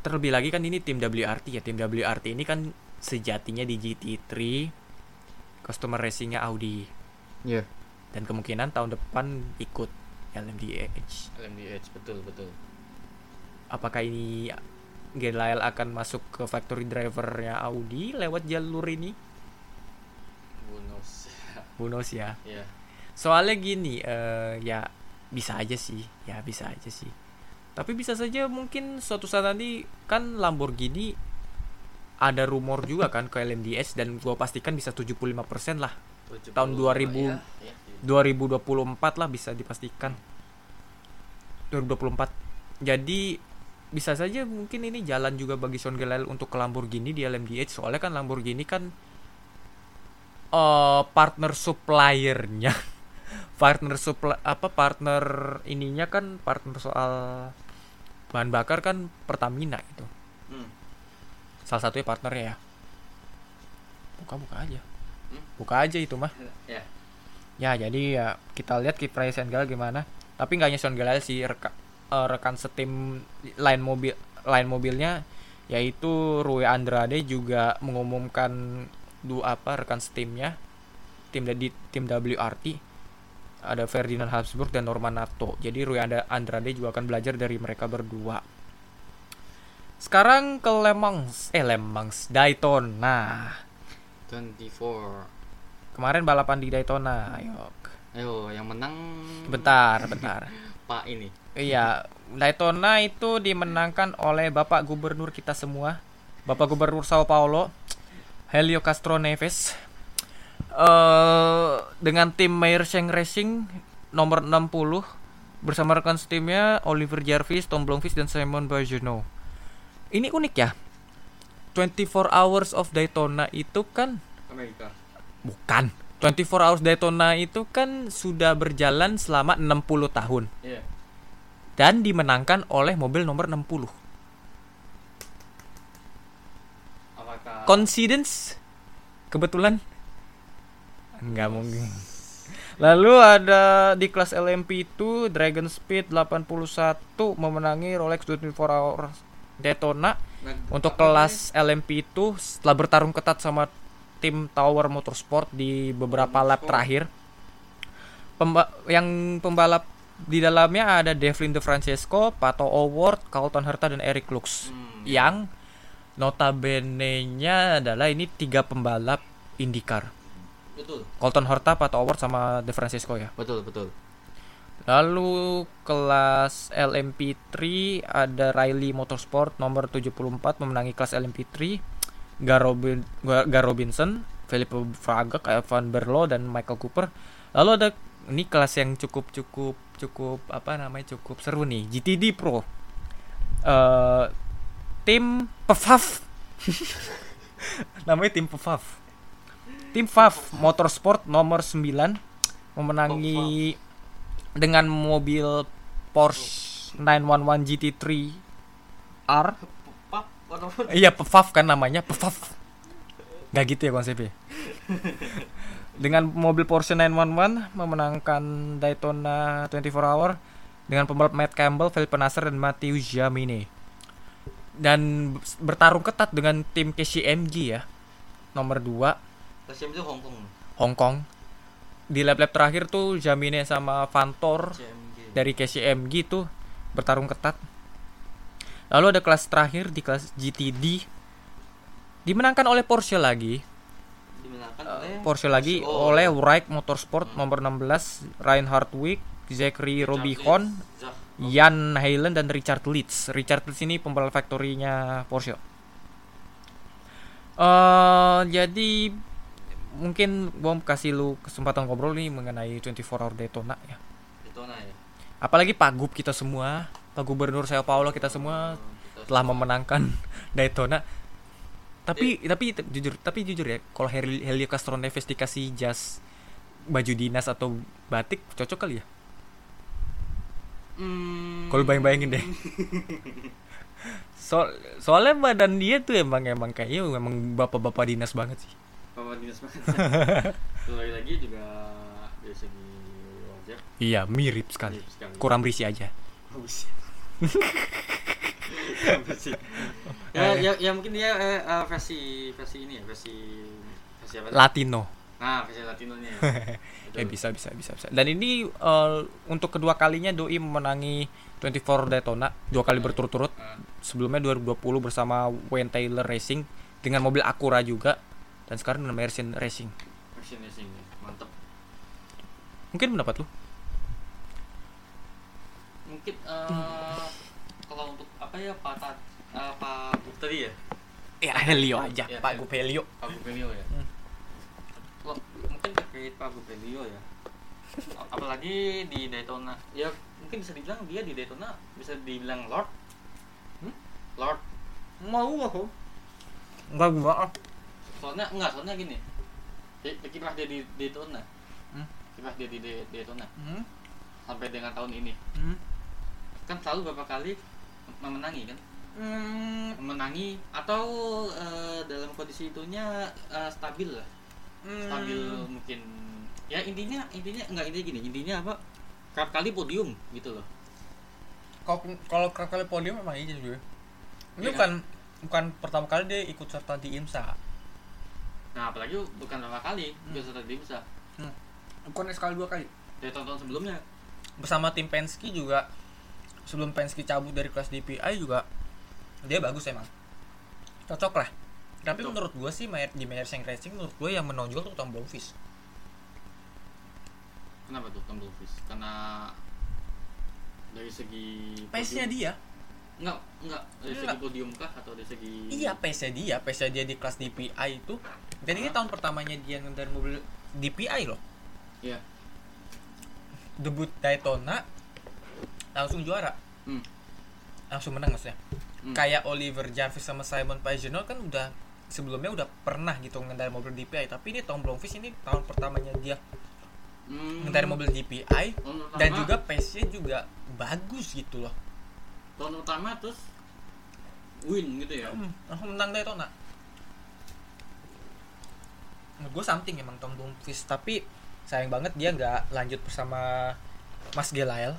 terlebih lagi kan ini tim WRT ya. Tim WRT ini kan sejatinya di GT3 customer racingnya Audi. Iya. Yeah. Dan kemungkinan tahun depan ikut LMDH betul. Apakah ini Gelael akan masuk ke factory drivernya Audi lewat jalur ini? Bonus ya. Yeah. Soalnya gini, ya bisa aja sih. Tapi bisa saja mungkin suatu saat nanti kan Lamborghini ada rumor juga kan ke LMDH dan gua pastikan bisa 75% lah. 70, tahun 2024 lah bisa dipastikan. 2024. Jadi bisa saja mungkin ini jalan juga bagi Sean Gelael untuk ke Lamborghini di LMDH. Soalnya kan Lamborghini kan partner suppliernya partner ininya kan, partner soal bahan bakar kan Pertamina itu. Salah satunya partnernya ya. Buka aja. Buka aja itu mah. Ya. Ya, jadi ya kita lihat kiprahnya Sean Gelael gimana. Tapi enggak hanya Sean Gelael sih, rekan setim lain mobilnya yaitu Rui Andrade juga mengumumkan rekan setimnya, tim WRT. Ada Ferdinand Habsburg dan Norman Nato. Jadi Rui Andrade juga akan belajar dari mereka berdua. Sekarang ke Le Mans Daytona 24. Kemarin balapan di Daytona, ayo yang menang. Bentar Pak ini. Iya, Daytona itu dimenangkan oleh Bapak Gubernur kita semua, Bapak Gubernur Sao Paulo, Helio Castro Neves, dengan tim Meyerseng Racing nomor 60 bersama rekan setimnya Oliver Jarvis, Tom Blomqvist dan Simon Baggiano. Ini unik ya. 24 Hours of Daytona itu kan Amerika. Bukan. 24 Hours Daytona itu kan sudah berjalan selama 60 tahun. Yeah. Dan dimenangkan oleh mobil nomor 60. Apakah coincidence? Kebetulan? Enggak mungkin. Lalu ada di kelas LMP itu Dragon Speed 81 memenangi Rolex 24 Hours Daytona. Untuk kelas LMP itu setelah bertarung ketat sama tim Tower Motorsport di beberapa lap terakhir, yang pembalap di dalamnya ada Devlin De Francesco, Pato O'Ward, Carlton Herta dan Eric Lux. Yang notabene-nya adalah ini 3 pembalap IndyCar. Betul. Colton Herta, Pato O'Ward sama De Francesco ya. Betul. Lalu kelas LMP3 ada Riley Motorsport nomor 74 memenangi kelas LMP3. Garobinson, Felipe Fraga, Evan Berlo dan Michael Cooper. Lalu ada ini kelas yang cukup seru nih, GTD Pro. Tim Pevaf. Namanya tim Pevaf. Tim Pfaff Motorsport nomor 9 memenangi dengan mobil Porsche 911 GT3 R. Iya, Pfaff kan namanya, Pfaff. Enggak gitu ya konsepnya. Dengan mobil Porsche 911 memenangkan Daytona 24 Hour dengan pembalap Matt Campbell, Philippe Nasr dan Mathieu Jamine. Dan bertarung ketat dengan tim KCMG ya. Nomor 2 KCM itu Hong Kong. Di lap-lap terakhir tuh Jamine sama Vantor KCMG. Dari KCMG tuh bertarung ketat. Lalu ada kelas terakhir di kelas GTD dimenangkan oleh Porsche lagi. Oleh Wright Motorsport nomor 16, Ryan Hartwig, Zachary Robicon, Jan Halen dan Richard Leeds. Richard Leeds ini pembalap factory-nya Porsche. Jadi mungkin Bom kasih lu kesempatan ngobrol nih mengenai 24 Hour Daytona ya. Apalagi Pak Gub kita semua, Pak Gubernur Sao Paulo kita semua telah memenangkan Daytona. Tapi jujur ya, kalau Helio Castro Neves dikasih jas baju dinas atau batik cocok kali ya. Kalau bayangin deh. Soalnya badan dia tuh emang kayaknya memang bapak-bapak dinas banget sih. Lagi-lagi juga dari segi wajah. Iya, mirip sekali. Kurang berisi aja. Ya mungkin dia versi ini ya, versi apa? Latino. Nah, versi Latinonya. Ya bisa. Dan ini untuk kedua kalinya Doi memenangi 24 Daytona, 2 kali berturut-turut. Sebelumnya 2020 bersama Wayne Taylor Racing dengan mobil Acura juga. Dan sekarang dengan Mercedes Racing, mantap. Mungkin pendapat lu? Mungkin kalau untuk Pak Gub tadi ya? Ya Helio aja, ya, Pak Gub Helio ya. Mungkin terkait Pak Gub Helio ya. Apalagi di Daytona, ya mungkin bisa dibilang dia di Daytona bisa dibilang Lord. Lord mau aku? Enggak gua. Soalnya gini. Kiprah dia di Daytona. pas dia di Daytona sampai dengan tahun ini kan selalu beberapa kali memenangi kan, memenangi atau dalam kondisi itunya stabil lah, stabil mungkin ya, intinya apa, kerap kali podium gitu loh. Kalau kerap kali podium emang iya juga. Ini ya, bukan pertama kali dia ikut serta di IMSA. Nah, apalagi bukan pertama kali dia serta di IMSA. Bukan sekali dua kali. Dari tahun-tahun sebelumnya bersama tim Penske juga, sebelum Penske cabut dari kelas DPI juga dia bagus emang. Cocok lah. Tapi betul, menurut gue sih di Merseng Racing menurut gue yang menonjol tuh Tom Blomqvist. Kenapa tuh Tom Blomqvist? Karena dari segi pace-nya dia. Enggak, dari segi podium kah atau dari segi? Iya, pace-nya dia di kelas DPI itu. Dan ini tahun pertamanya dia ngendarin mobil DPI loh. Iya. Debut Daytona langsung juara. Langsung menang maksudnya. Kayak Oliver Jarvis sama Simon Pagenaud kan udah sebelumnya udah pernah gitu ngendarin mobil DPI, tapi ini Tom Blomqvist ini tahun pertamanya dia ngendarin mobil DPI dan juga pace-nya juga bagus gitu loh. Tahun utama terus win gitu ya. Menang Daytona. Gue something emang Tom Blomqvist, tapi sayang banget dia nggak lanjut bersama Mas Gelael.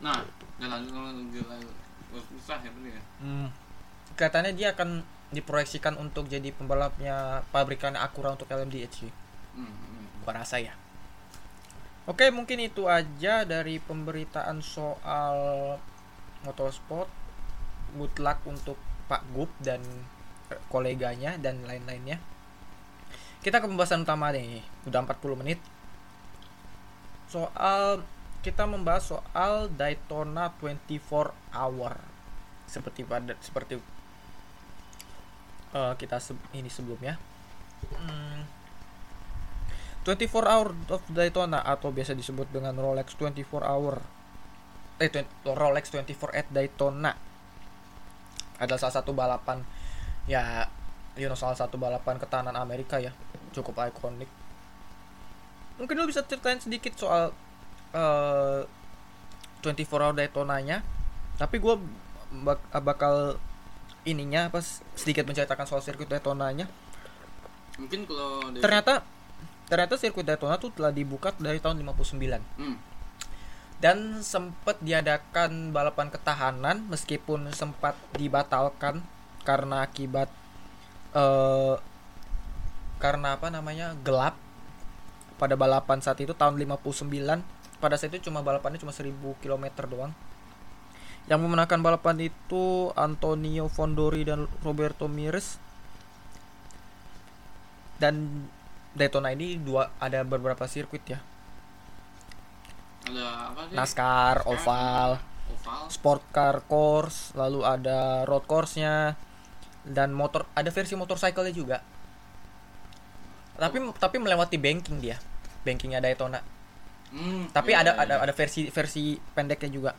Nah, nggak lanjut sama Gelael. Susah ya bener ya. Kelihatannya dia akan diproyeksikan untuk jadi pembalapnya pabrikan Acura untuk LMDH. Gua rasa ya. Oke, mungkin itu aja dari pemberitaan soal motorsport. Good luck untuk Pak Gub dan koleganya dan lain-lainnya. Kita ke pembahasan utama nih. Udah 40 menit. Kita membahas soal Daytona 24 Hour seperti sebelumnya. 24 Hour of Daytona atau biasa disebut dengan Rolex 24 Hour. Rolex 24 at Daytona adalah salah satu balapan ya, salah satu balapan ketahanan Amerika ya, cukup ikonik. Mungkin lu bisa ceritain sedikit soal 24 Hour Daytonanya, tapi gue bakal sedikit menceritakan soal sirkuit Daytonanya. Mungkin kalau ternyata sirkuit Daytona tuh telah dibuka dari tahun 59 dan sempat diadakan balapan ketahanan meskipun sempat dibatalkan karena akibat gelap pada balapan saat itu tahun 59. Pada saat itu balapannya cuma 1000 km doang. Yang memenangkan balapan itu Antonio Fondori dan Roberto Mires. Dan Daytona ini ada beberapa sirkuit ya. Ada apa sih? NASCAR, Oval, Sport Car Course, lalu ada Road Course-nya dan ada versi motorcycle-nya juga. Tapi melewati banking dia. Bankingnya Daytona. Tapi iya, ada versi pendeknya juga.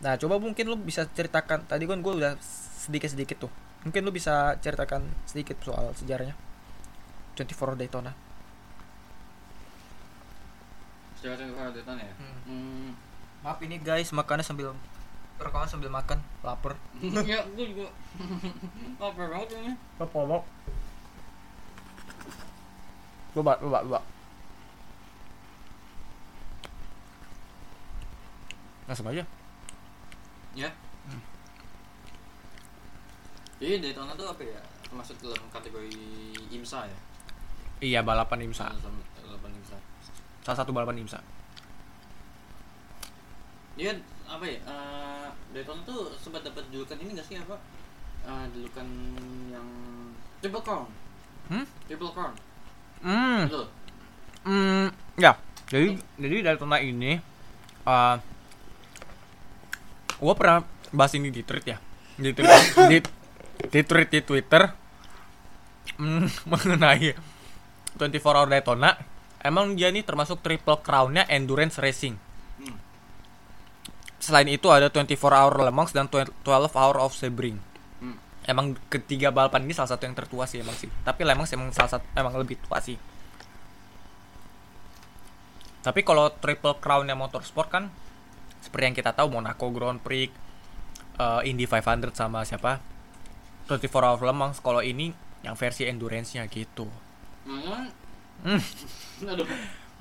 Nah, coba mungkin lu bisa ceritakan. Tadi kan gue udah sedikit tuh. Mungkin lu bisa ceritakan sedikit soal sejarahnya 24 Daytona. Sejarah 24 Daytona ya. Maaf ini guys, makannya sambil rekaman sambil makan, lapar. Ya, gue juga lapar banget ini. Lapar. Coba. Langsung aja ya. Jadi Daytona itu apa ya, termasuk dalam kategori IMSA ya? Iya, balapan IMSA. Salah satu balapan IMSA. Iya, apa ya, Daytona itu sempat dapat julukan ini gak sih, apa, julukan yang Triple Crown. Triple Crown. Betul. Ya, jadi Daytona ini gue pernah bahas ini di tweet ya, di Twitter mengenai 24 Hour Daytona. Emang dia ini termasuk triple crown-nya endurance racing. Selain itu ada 24 Hour Le Mans dan 12 Hour of Sebring. Emang ketiga balapan ini salah satu yang tertua sih emang sih. Tapi Le Mans emang lebih tua sih. Tapi kalau Triple Crown yang motorsport kan seperti yang kita tahu, Monaco Grand Prix, Indy 500 sama siapa 24 Hour Le Mans. Kalau ini yang versi endurance-nya gitu.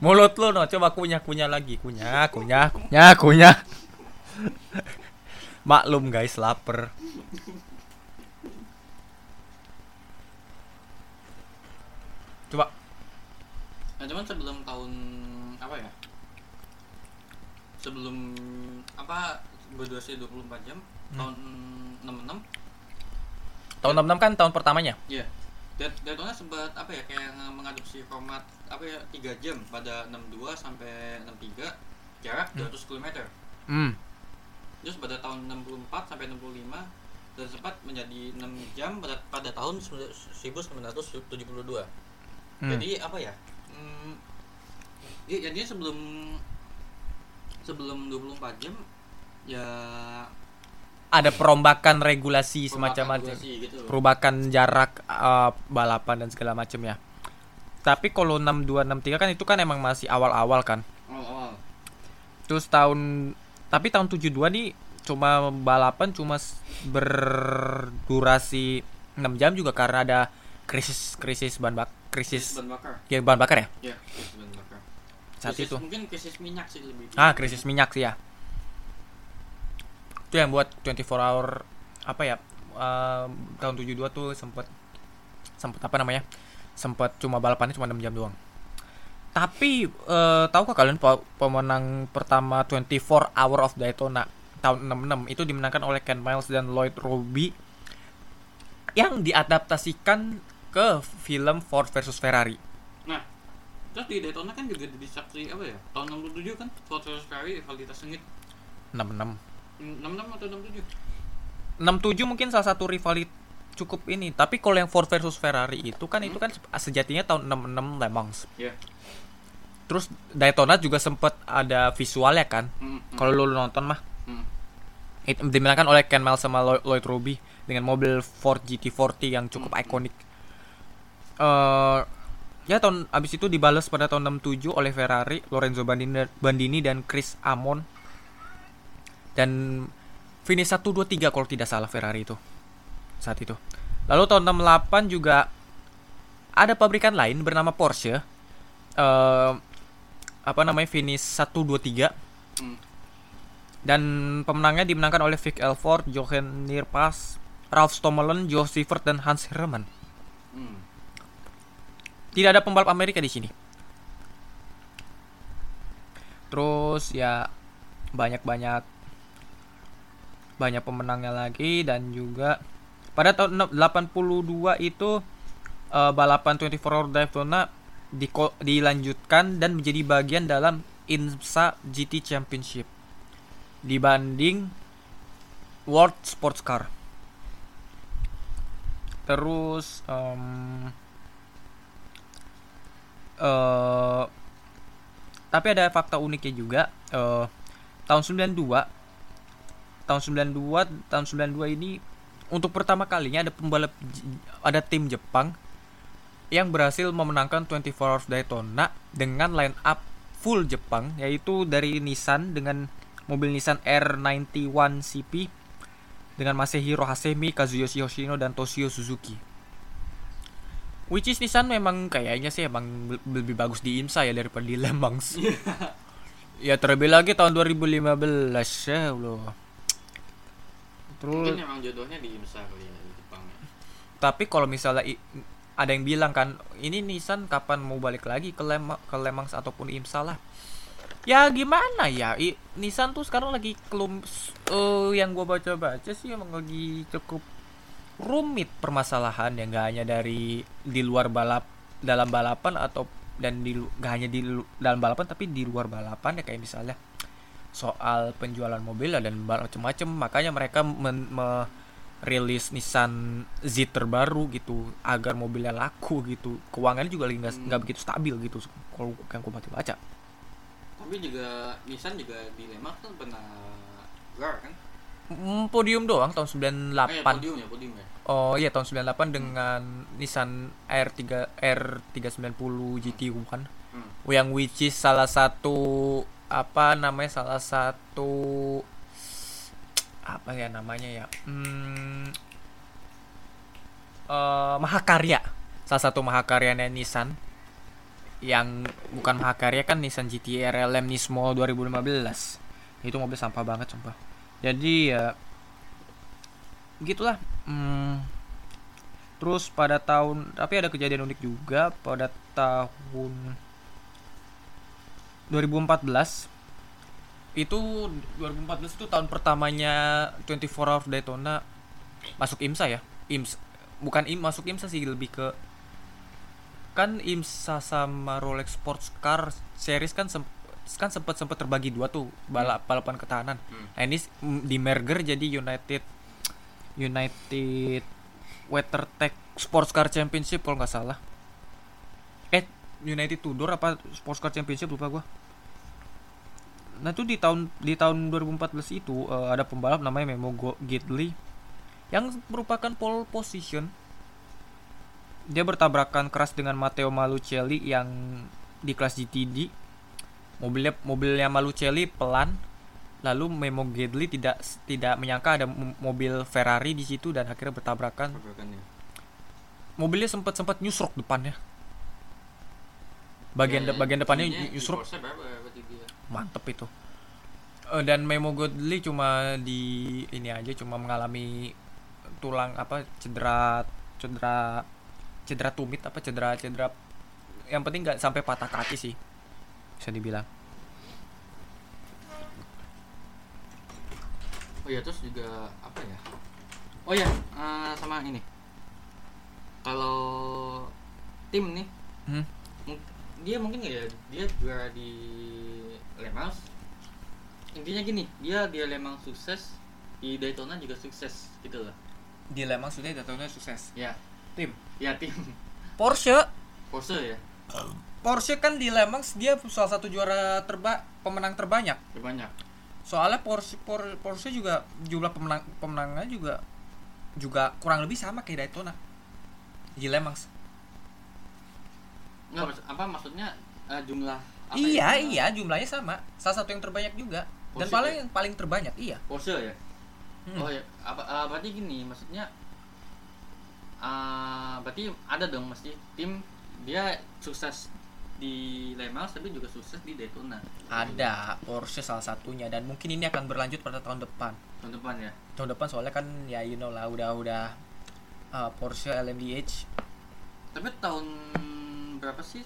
Mulut lu no, coba kunyah-kunyah lagi. Kunyah. Maklum guys, lapar. Coba. Nah, cuman sebelum tahun apa ya? Sebelum apa berdurasi 24 jam, tahun 66. Tahun 66 kan tahun pertamanya. Iya. Daytona sempat apa ya kayak mengadopsi format apa ya 3 jam pada 62 sampai 63 jarak 200 km. Terus pada tahun 64 sampai 65 dan sempat menjadi 6 jam pada tahun 1972. Jadi apa ya? Jadinya sebelum 24 jam ya ada perombakan regulasi semacam macam, gitu. Perombakan jarak balapan dan segala macam ya. Tapi kalau 62 63 kan itu kan emang masih awal-awal kan. Terus tahun 72 nih cuma balapan cuma berdurasi 6 jam juga karena ada krisis bahan bakar ya? Iya, krisis bahan bakar. Saat krisis, itu mungkin krisis minyak sih lebih. Krisis minyak sih ya. Itu yang buat 24 hour apa ya? Tahun 72 tuh sempat apa namanya? Sempat cuma balapannya cuma 6 jam doang. Tapi tahukah kalian pemenang pertama 24 Hour of Daytona tahun 66 itu dimenangkan oleh Ken Miles dan Lloyd Robbie yang diadaptasikan ke film Ford versus Ferrari. Nah, terus di Daytona kan juga disaksi apa ya? Tahun 67 kan Ford versus Ferrari rivalitas sengit. 66 atau 67? 67 mungkin salah satu rivalitas cukup ini. Tapi kalau yang Ford versus Ferrari itu kan sejatinya tahun 66 Le Mans. Iya. Yeah. Terus Daytona juga sempat ada visualnya kan. Kalau lu nonton mah. Itu dimenangkan oleh Ken Miles sama Lloyd Robbie dengan mobil Ford GT3 yang cukup ikonik. Tahun abis itu dibalas pada tahun 67 oleh Ferrari, Lorenzo Bandini dan Chris Amon. Dan finish 1 2 3 kalau tidak salah Ferrari itu saat itu. Lalu tahun 68 juga ada pabrikan lain bernama Porsche. Finish 1, 2, 3. Dan pemenangnya dimenangkan oleh Vic Elford, Jochen Nirpas, Ralf Stommelen, Joe Sievert dan Hans Hermann. Tidak ada pembalap Amerika di sini. Terus ya banyak pemenangnya lagi. Dan juga pada tahun 82 itu balapan 24 Hour Daytona dilanjutkan dan menjadi bagian dalam IMSA GT Championship dibanding World Sports Car. Terus tapi ada fakta uniknya juga, tahun 92 ini untuk pertama kalinya ada tim Jepang yang berhasil memenangkan 24 Hour Daytona dengan line up full Jepang, yaitu dari Nissan dengan mobil Nissan R91 CP dengan Masahiro Hasemi, Kazuyoshi Hoshino dan Toshio Suzuki. Which is Nissan memang kayaknya sih emang lebih bagus di IMSA ya daripada di Le Mans. Ya terlebih lagi tahun 2015 ya loh. Terus mungkin emang jodohnya di IMSA kali ya di Jepang. Tapi kalau misalnya ada yang bilang kan, ini Nissan kapan mau balik lagi ke Le Mans ataupun IMSA lah. Ya gimana ya, Nissan tuh sekarang lagi yang gue baca-baca sih emang lagi cukup rumit permasalahan yang gak hanya dari di luar balap dalam balapan dalam balapan tapi di luar balapan ya, kayak misalnya soal penjualan mobil lah, dan macam-macam. Makanya mereka rilis Nissan Z terbaru gitu agar mobilnya laku gitu. Keuangannya juga lagi nggak begitu stabil gitu kalau yang aku baca. Tapi juga Nissan juga di Le Mans kan pernah gelar kan? Podium doang tahun 98. Podium ya. Oh iya tahun 98 dengan Nissan R390 GT1. yang which is salah satu mahakarya, salah satu mahakaryanya Nissan, yang bukan mahakarya kan Nissan GT RLM Nismo 2015. Itu mobil sampah banget, sumpah. Jadi ya begitulah. Terus pada tahun, tapi ada kejadian unik juga pada tahun 2014. Itu 2014 itu tahun pertamanya 24 Hour of Daytona masuk IMSA ya. Masuk IMSA sih, lebih ke kan IMSA sama Rolex Sports Car Series kan sempat terbagi dua tuh, balapan ketahanan. Nah, ini di merger jadi United WeatherTech Sports Car Championship kalau nggak salah. United Tudor apa Sports Car Championship, lupa gue. Nah itu di tahun 2014 itu ada pembalap namanya Memo Gidley yang merupakan pole position. Dia bertabrakan keras dengan Matteo Malucelli yang di kelas GTD. Mobilnya Malucelli pelan, lalu Memo Gidley tidak menyangka ada mobil Ferrari di situ dan akhirnya bertabrakan. Mobilnya sempat nyusruk depannya. Bagian depannya nyusruk. Mantep itu. Dan Memo Gidley cuma cuma mengalami tulang cedera tumit, cedera yang penting nggak sampai patah kaki sih, bisa dibilang. Oh ya, terus juga sama ini, kalau tim nih dia mungkin ya dia juara di Le Mans. Intinya gini, dia di Le Mans sukses, di Daytona juga sukses gitu lah. Di Le Mans sudah, Daytona sukses ya. Tim Porsche ya. Porsche kan di Le Mans dia salah satu juara pemenang terbanyak. Soalnya Porsche juga jumlah pemenangnya juga kurang lebih sama kayak Daytona di Le Mans. Jumlah apa? Iya, jumlahnya sama. Salah satu yang terbanyak juga Porsche, dan paling terbanyak, iya. Porsche ya. Oh ya, berarti gini, maksudnya berarti ada dong mesti tim dia sukses di Le Mans tapi juga sukses di Daytona. Ada Porsche salah satunya, dan mungkin ini akan berlanjut pada tahun depan. Tahun depan soalnya kan ya Porsche LMDH. Tapi tahun berapa sih?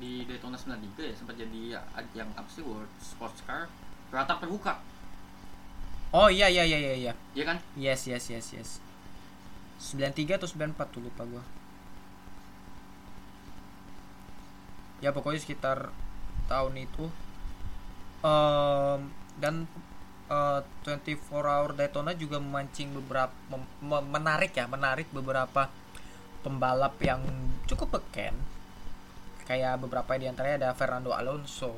Di Daytona 93 ya, sempat jadi yang APSI World Sports Car rata terbuka. Oh iya. Iya kan? Yes. 93 atau 94 tuh lupa gua. Ya pokoknya sekitar tahun itu dan 24 Hour Daytona juga memancing beberapa menarik beberapa pembalap yang cukup beken. Kayak beberapa di antaranya ada Fernando Alonso,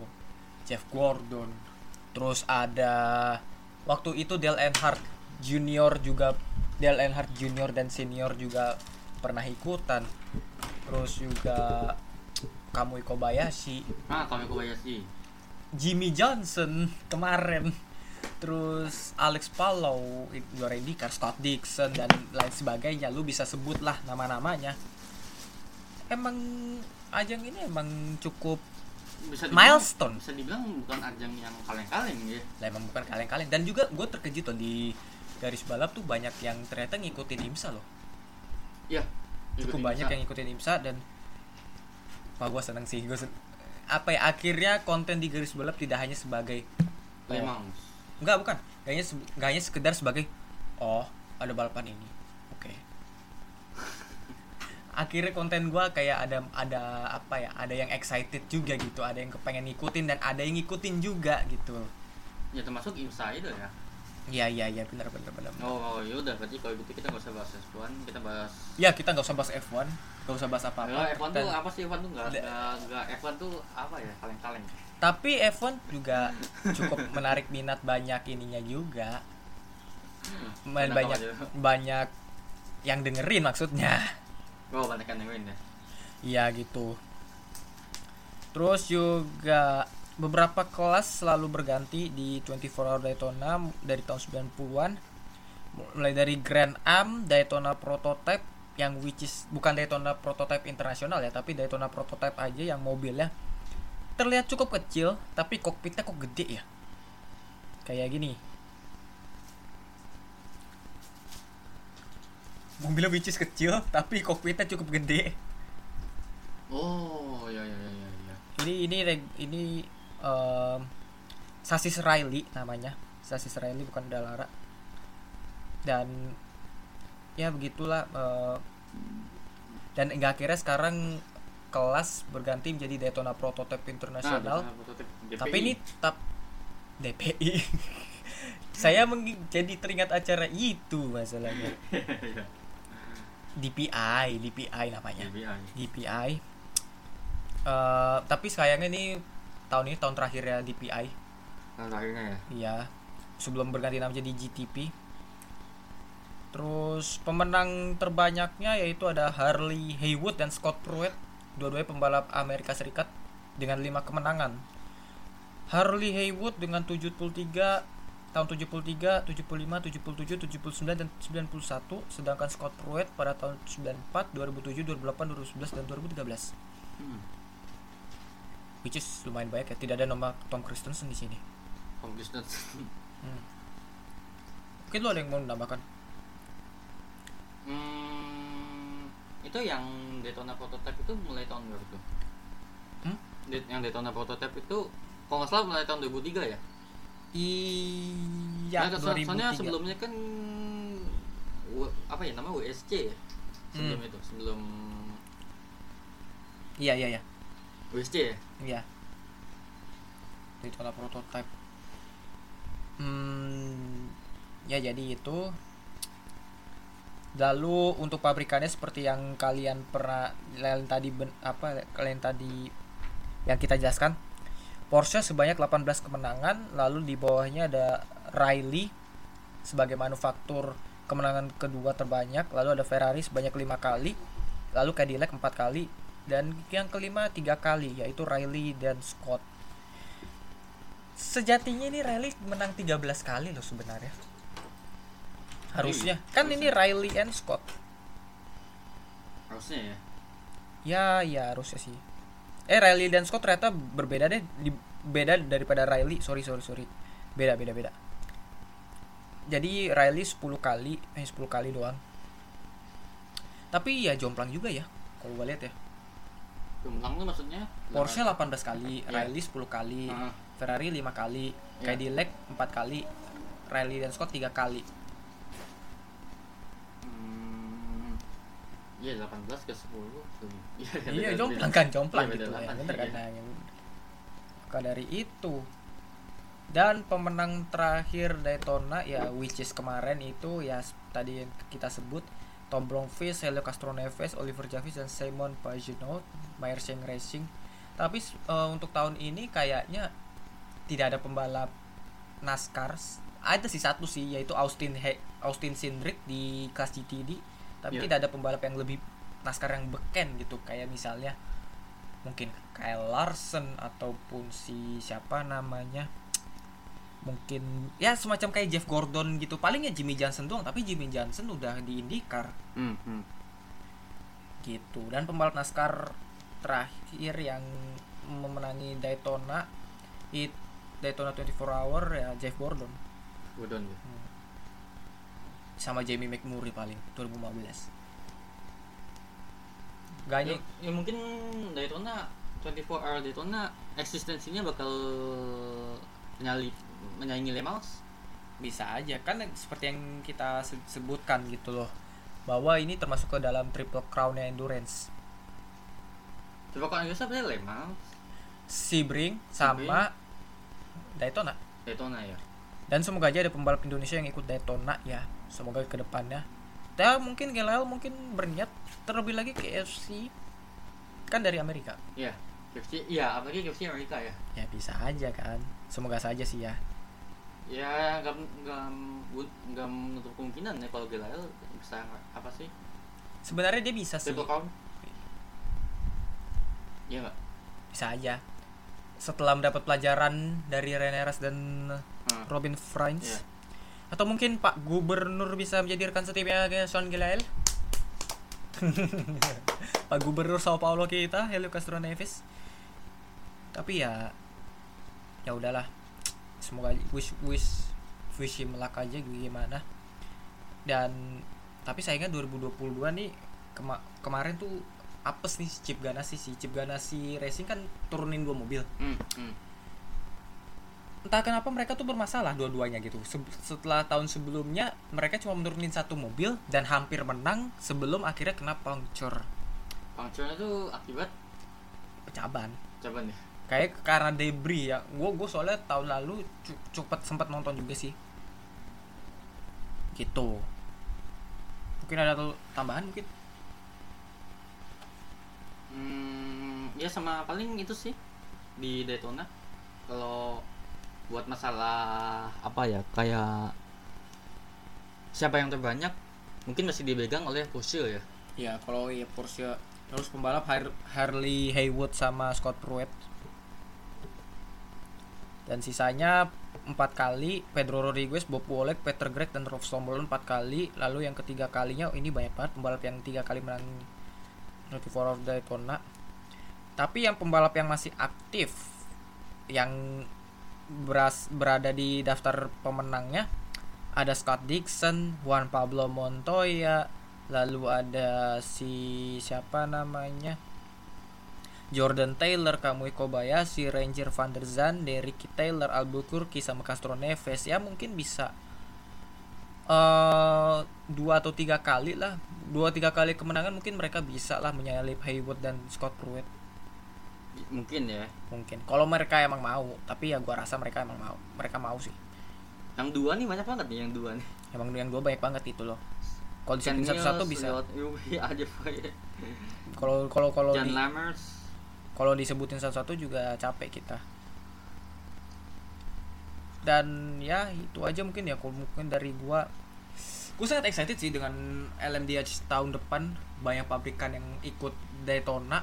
Jeff Gordon, terus ada waktu itu Dale Earnhardt Junior dan Senior juga pernah ikutan. Terus juga Kamui Kobayashi. Jimmy Johnson kemarin. Terus Alex Palou, juara IndyCar, Scott Dixon dan lain sebagainya. Lu bisa sebutlah nama-namanya. Emang ajang ini emang cukup milestone. Bisa dibilang bukan ajang yang kaleng-kaleng ya. Emang bukan kaleng-kaleng, dan juga gue terkejut tuh di Garis Balap tuh banyak yang ternyata ngikutin IMSA loh. Iya, cukup banyak yang ngikutin IMSA dan gue seneng sih. Akhirnya konten di Garis Balap tidak hanya sebagai hanya sekedar sebagai ada balapan ini. Oke. Akhirnya konten gue kayak ada yang excited juga gitu, ada yang kepengen ngikutin dan ada yang ngikutin juga gitu. Ya termasuk IMSA itu ya. Iya benar. Oh ya udah, berarti kalau gitu kita nggak usah bahas F1, kita bahas. Ya kita nggak usah bahas F1, nggak usah bahas apa-apa. Ya, F1 tuh apa sih? F1 tuh nggak F1 tuh apa ya? Kaleng-kaleng. Tapi F1 juga cukup menarik minat banyak ininya juga. Banyak yang dengerin maksudnya. Banyak yang dengerin ya. Iya gitu. Terus juga beberapa kelas selalu berganti di 24 Hour Daytona dari tahun 90-an. Mulai dari Grand Am, Daytona Prototype yang which is bukan Daytona Prototype internasional ya, tapi Daytona Prototype aja yang mobilnya terlihat cukup kecil, tapi kokpitnya kok gede ya. Kayak gini. Mobilnya which is kecil, tapi kokpitnya cukup gede. Oh, ya. Ini sasis Riley namanya, sasis Riley bukan Dallara, dan ya begitulah. Dan hingga akhirnya sekarang kelas berganti menjadi Daytona Prototype Internasional. Nah, tapi ini DPI. Saya jadi teringat acara itu masalahnya. DPI namanya. DPI. Tapi sayangnya ini tahun terakhirnya DPI. Tahun terakhirnya ya? Iya. Sebelum berganti nama jadi GTP. Terus pemenang terbanyaknya yaitu ada Harley Haywood dan Scott Pruitt, dua-duanya pembalap Amerika Serikat dengan 5 kemenangan. Harley Haywood dengan 73, 75, 77, 79 dan 91, sedangkan Scott Pruitt pada tahun 94, 2007, 2008, 2011 dan 2013. Which is lumayan banyak ya, tidak ada nama Tom Christensen di sini. Tom Christensen. Mungkin lo ada yang mau menambahkan? Itu yang Daytona Prototype itu mulai tahun berapa tuh? Yang Daytona Prototype itu kalau nggak salah mulai tahun 2003 ya? Iya. Nah, 2003. Soalnya sebelumnya kan apa ya nama WSC ya? Sebelum itu, sebelum. Iya. WSC ya? Iya. Daytona Prototype. Ya jadi itu. Lalu untuk pabrikannya seperti yang kalian tadi yang kita jelaskan, Porsche sebanyak 18 kemenangan, lalu di bawahnya ada Riley sebagai manufaktur kemenangan kedua terbanyak, lalu ada Ferrari sebanyak 5 kali, lalu Cadillac 4 kali, dan yang kelima 3 kali yaitu Riley dan Scott. Sejatinya ini Riley menang 13 kali loh sebenarnya. Harusnya kan harusnya. Ini Riley and Scott. Harusnya ya. Ya harusnya sih. Riley dan Scott ternyata berbeda deh, beda daripada Riley. Sorry. Beda. Jadi Riley 10 kali doang. Tapi ya jomplang juga ya kalau gue lihat ya. Jomplang tuh maksudnya Porsche 18 kali, yeah. Riley 10 kali, Ferrari 5 kali, Cadillac 4 kali, Riley dan Scott 3 kali. Iya 18 ke 10. Iya jomplang gitu ya. Bener kan yang maka dari itu. Dan pemenang terakhir Daytona ya which is kemarin itu ya tadi yang kita sebut Tom Blomqvist, Helio Castroneves, Oliver Jarvis dan Simon Pagenaud, Mersing Racing. Tapi untuk tahun ini kayaknya tidak ada pembalap NASCAR. Ada sih satu sih yaitu Austin Cindric di kelas GTD. Tapi tidak ada pembalap yang lebih NASCAR yang beken gitu, kayak misalnya mungkin Kyle Larson ataupun siapa namanya, mungkin ya semacam kayak Jeff Gordon gitu, palingnya Jimmy Johnson doang, tapi Jimmy Johnson udah di IndyCar gitu. Dan pembalap NASCAR terakhir yang memenangi Daytona 24 Hour ya Jeff Gordon ya. Sama Jamie McMurray paling 2015. Gak ya mungkin Daytona 24 Hour Daytona eksistensinya bakal menyaingi Le Mans. Bisa aja kan seperti yang kita sebutkan gitu loh, bahwa ini termasuk ke dalam Triple Crown Endurance. Triple Crown Endurance apa sih? Le Mans, Sebring sama Daytona ya. Dan semoga aja ada pembalap Indonesia yang ikut Daytona ya. Semoga ke depannya. Ya mungkin Gelael berniat terlebih lagi KFC kan dari Amerika. Iya. KFC iya, apalagi KFC Amerika ya. Ya bisa aja kan. Semoga saja sih ya. Ya enggak menutup kemungkinan ya kalau Gelael bisa apa sih? Sebenarnya dia bisa sih. Iya enggak? bisa aja. Setelah mendapat pelajaran dari Renneres dan Robin Frains, atau mungkin Pak Gubernur bisa menjadi rekan setimnya Sean Gelael. Pak Gubernur Sao Paulo kita, Hélio Castro Neves. Tapi ya udahlah. Semoga wish him luck aja gimana. Dan tapi sayangnya 2022 nih kemarin tuh apes nih si Chip Ganassi Racing kan turunin 2 mobil. Entah kenapa mereka tuh bermasalah dua-duanya gitu. Setelah tahun sebelumnya mereka cuma menurunin 1 mobil dan hampir menang sebelum akhirnya kena puncture. Puncture-nya tuh akibat pecaban ya. Kayak karena debris ya. Gue soalnya tahun lalu sempat nonton juga sih. Gitu. Mungkin ada tambahan mungkin. Ya sama paling itu sih di Daytona. Kalau buat masalah apa ya, kayak siapa yang terbanyak mungkin masih dipegang oleh Porsche ya. Ya kalau ya Porsche, terus pembalap Harley Haywood sama Scott Pruett. Dan sisanya 4 kali Pedro Rodriguez, Bob Wollek, Peter Grech dan Rolf Stommelen 4 kali. Lalu yang ketiga kalinya ini banyak banget pembalap yang 3 kali menang 24 of Daytona. Tapi yang pembalap yang masih aktif yang berada di daftar pemenangnya ada Scott Dixon, Juan Pablo Montoya, lalu ada siapa namanya, Jordan Taylor, Kamui Kobayashi, Ranger van der Zande, Ricky Taylor, Albuquerque sama Castro Neves. Ya mungkin bisa 2 atau 3 kali lah, 2-3 kali kemenangan mungkin mereka bisa lah menyalip Haywood dan Scott Pruett. Mungkin kalau mereka emang mau, tapi ya gua rasa mereka mau sih. Yang 2 nih banyak banget nih, yang 2 banyak banget itu loh. Kalau disiplin 1-1 bisa. Kalau kalau disebutin 1-1 juga capek kita. Dan ya itu aja mungkin ya, kalau mungkin dari gue sangat excited sih dengan LMDH tahun depan, banyak pabrikan yang ikut Daytona.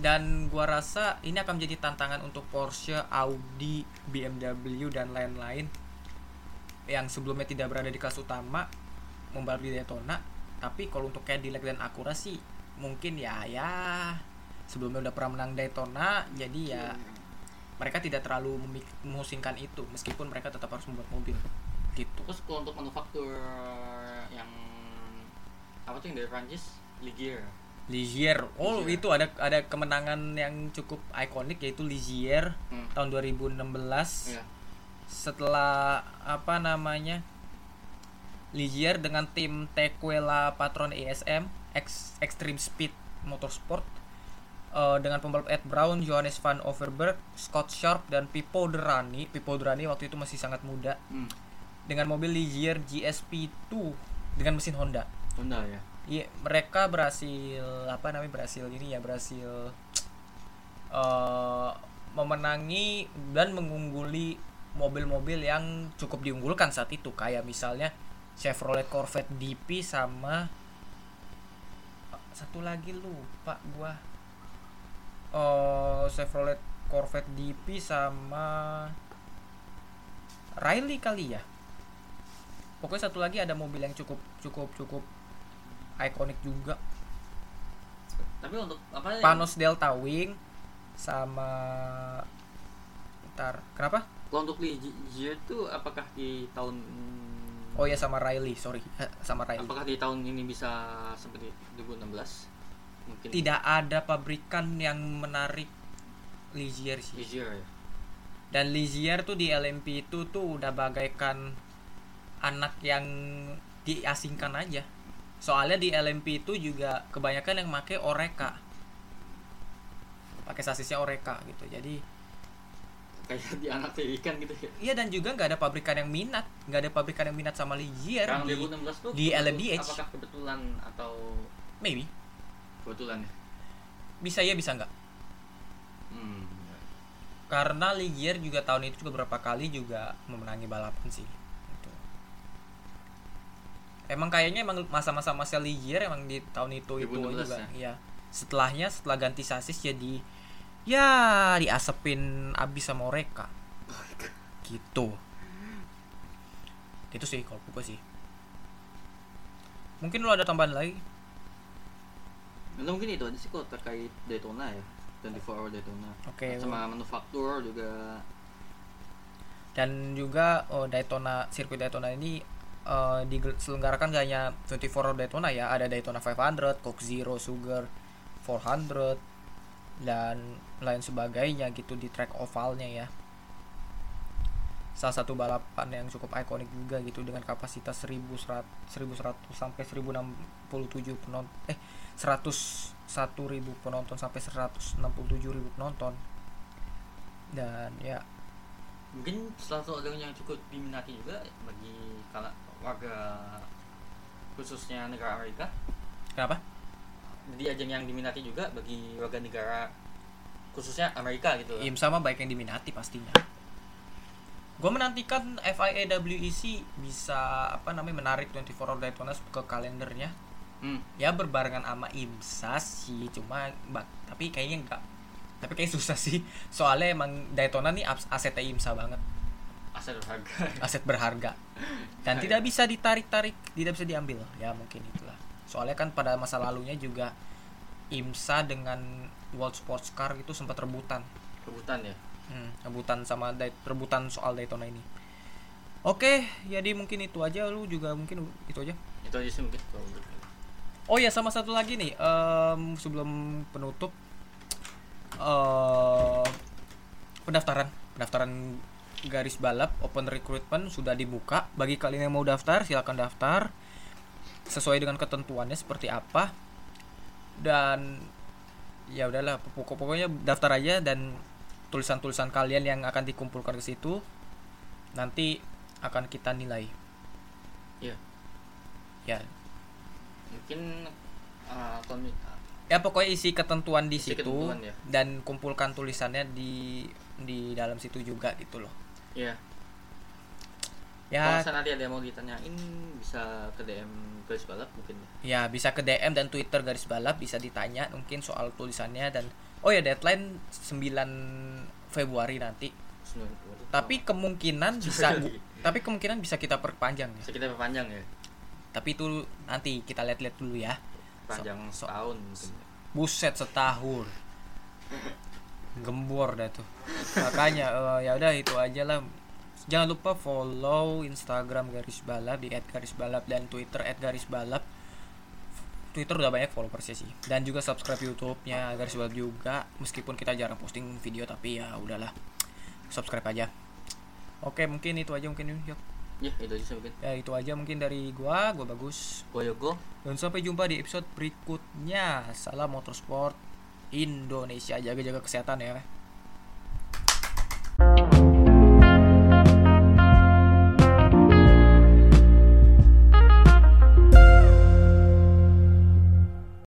Dan gue rasa ini akan menjadi tantangan untuk Porsche, Audi, BMW dan lain-lain yang sebelumnya tidak berada di kelas utama membalap di Daytona. Tapi kalau untuk Cadillac dan Acura sih mungkin ya sebelumnya udah pernah menang Daytona, jadi ya mereka tidak terlalu memusingkan itu, meskipun mereka tetap harus membuat mobil gitu. Terus kalau untuk manufaktur yang apa tuh yang dari Prancis, Ligier. Oh Ligier. Itu ada kemenangan yang cukup ikonik yaitu Ligier tahun 2016 setelah apa namanya Ligier dengan tim Tequila Patron ESM Extreme Speed Motorsport dengan pembalap Ed Brown, Johannes Van Overberg, Scott Sharp, dan Pippo Derani waktu itu masih sangat muda. Dengan mobil Ligier GSP2 dengan mesin Honda ya. Iya, mereka berhasil memenangi dan mengungguli mobil-mobil yang cukup diunggulkan saat itu, kayak misalnya Chevrolet Corvette DP sama satu lagi lupa gua. Chevrolet Corvette DP sama Riley kali ya. Pokoknya satu lagi ada mobil yang cukup ikonik juga. Tapi untuk apa? Panos Delta Wing sama Kenapa? Kalau untuk Ligier tuh apakah di tahun sama Riley. Apakah di tahun ini bisa seperti 2016? Mungkin. Tidak ada pabrikan yang menarik Ligier sih. Ligier ya. Dan Ligier tuh di LMP itu tuh udah bagaikan anak yang diasingkan aja. Soalnya di LMP itu juga kebanyakan yang pakai Oreca. Pakai sasisnya Oreca gitu. Jadi kayak di anak ikan gitu ya. Iya, dan juga enggak ada pabrikan yang minat. Enggak ada pabrikan yang minat sama Ligier di 2016 tuh, di LMDH. Apakah kebetulan atau maybe kebetulan ya? Bisa ya, bisa enggak. Karena Ligier juga tahun itu juga berapa kali juga memenangi balapan sih gitu. Emang kayaknya masa-masa Ligier emang di tahun itu juga ya. setelahnya, setelah ganti sasis jadi ya diasepin abis sama mereka gitu. Itu sih kalau gue sih. Mungkin lo ada tambahan lagi? Nah, mungkin itu ada sih kok terkait Daytona ya, 24 hour Daytona. Okay, sama manufaktur juga. Dan juga Daytona, sirkuit Daytona ini diselenggarakan gak hanya 24 hour Daytona ya, ada Daytona 500, Coke Zero, Sugar 400 dan lain sebagainya gitu di track ovalnya ya. Salah satu balapan yang cukup ikonik juga gitu dengan kapasitas 1.100 sampai 1.067 penonton 101.000 penonton sampai 167.000 penonton. Dan ya mungkin salah satu yang cukup diminati juga bagi kalangan warga khususnya negara Amerika. Kenapa? Jadi ajang yang diminati juga bagi warga negara khususnya Amerika gitu. IMSA mah baik yang diminati pastinya. Gue menantikan FIA WEC bisa menarik 24 Hour Daytona ke kalendernya. Ya berbarengan sama IMSA sih, cuma tapi kayaknya enggak. Tapi kayaknya susah sih. Soalnya emang Daytona nih aset IMSA banget. Aset berharga. Dan tidak bisa ditarik-tarik, tidak bisa diambil. Ya mungkin itulah. Soalnya kan pada masa lalunya juga IMSA dengan World Sports Car itu sempat rebutan. Rebutan ya. Rebutan soal Daytona ini. Oke, jadi mungkin itu aja. Lu juga mungkin itu aja. Itu aja sih mungkin. Oh ya, sama satu lagi nih, sebelum penutup, pendaftaran Garis Balap Open Recruitment sudah dibuka. Bagi kalian yang mau daftar, silakan daftar sesuai dengan ketentuannya seperti apa. Dan ya udahlah, pokoknya daftar aja, dan tulisan-tulisan kalian yang akan dikumpulkan ke situ nanti akan kita nilai. Ya. Mungkin pokoknya isi ketentuan di isi situ ketentuan, ya. Dan kumpulkan tulisannya di dalam situ juga gitu loh. Iya. Ya. Kalau nanti ada yang mau ditanyain bisa ke DM Garis Balap mungkin. Ya, bisa ke DM dan Twitter Garis Balap, bisa ditanya mungkin soal tulisannya. Dan deadline 9 Februari nanti. 9 Februari. Tapi kemungkinan bisa kita perpanjang ya. Tapi itu nanti kita lihat-lihat dulu ya. Panjang setahun. Buset, setahun. Gembor dah tuh. Makanya ya udah itu aja lah. Jangan lupa follow Instagram Garis Balap di @garisbalap dan Twitter @garisbalap. Twitter udah banyak followersnya sih. Dan juga subscribe YouTube-nya Garis Balap juga. Meskipun kita jarang posting video, tapi ya udahlah, subscribe aja. Oke, mungkin itu aja mungkin yuk. Ya, itu aja mungkin. Ya, itu aja mungkin dari gua Bagus, gua Yogo. Dan sampai jumpa di episode berikutnya. Salam motorsport Indonesia, jaga-jaga kesehatan ya.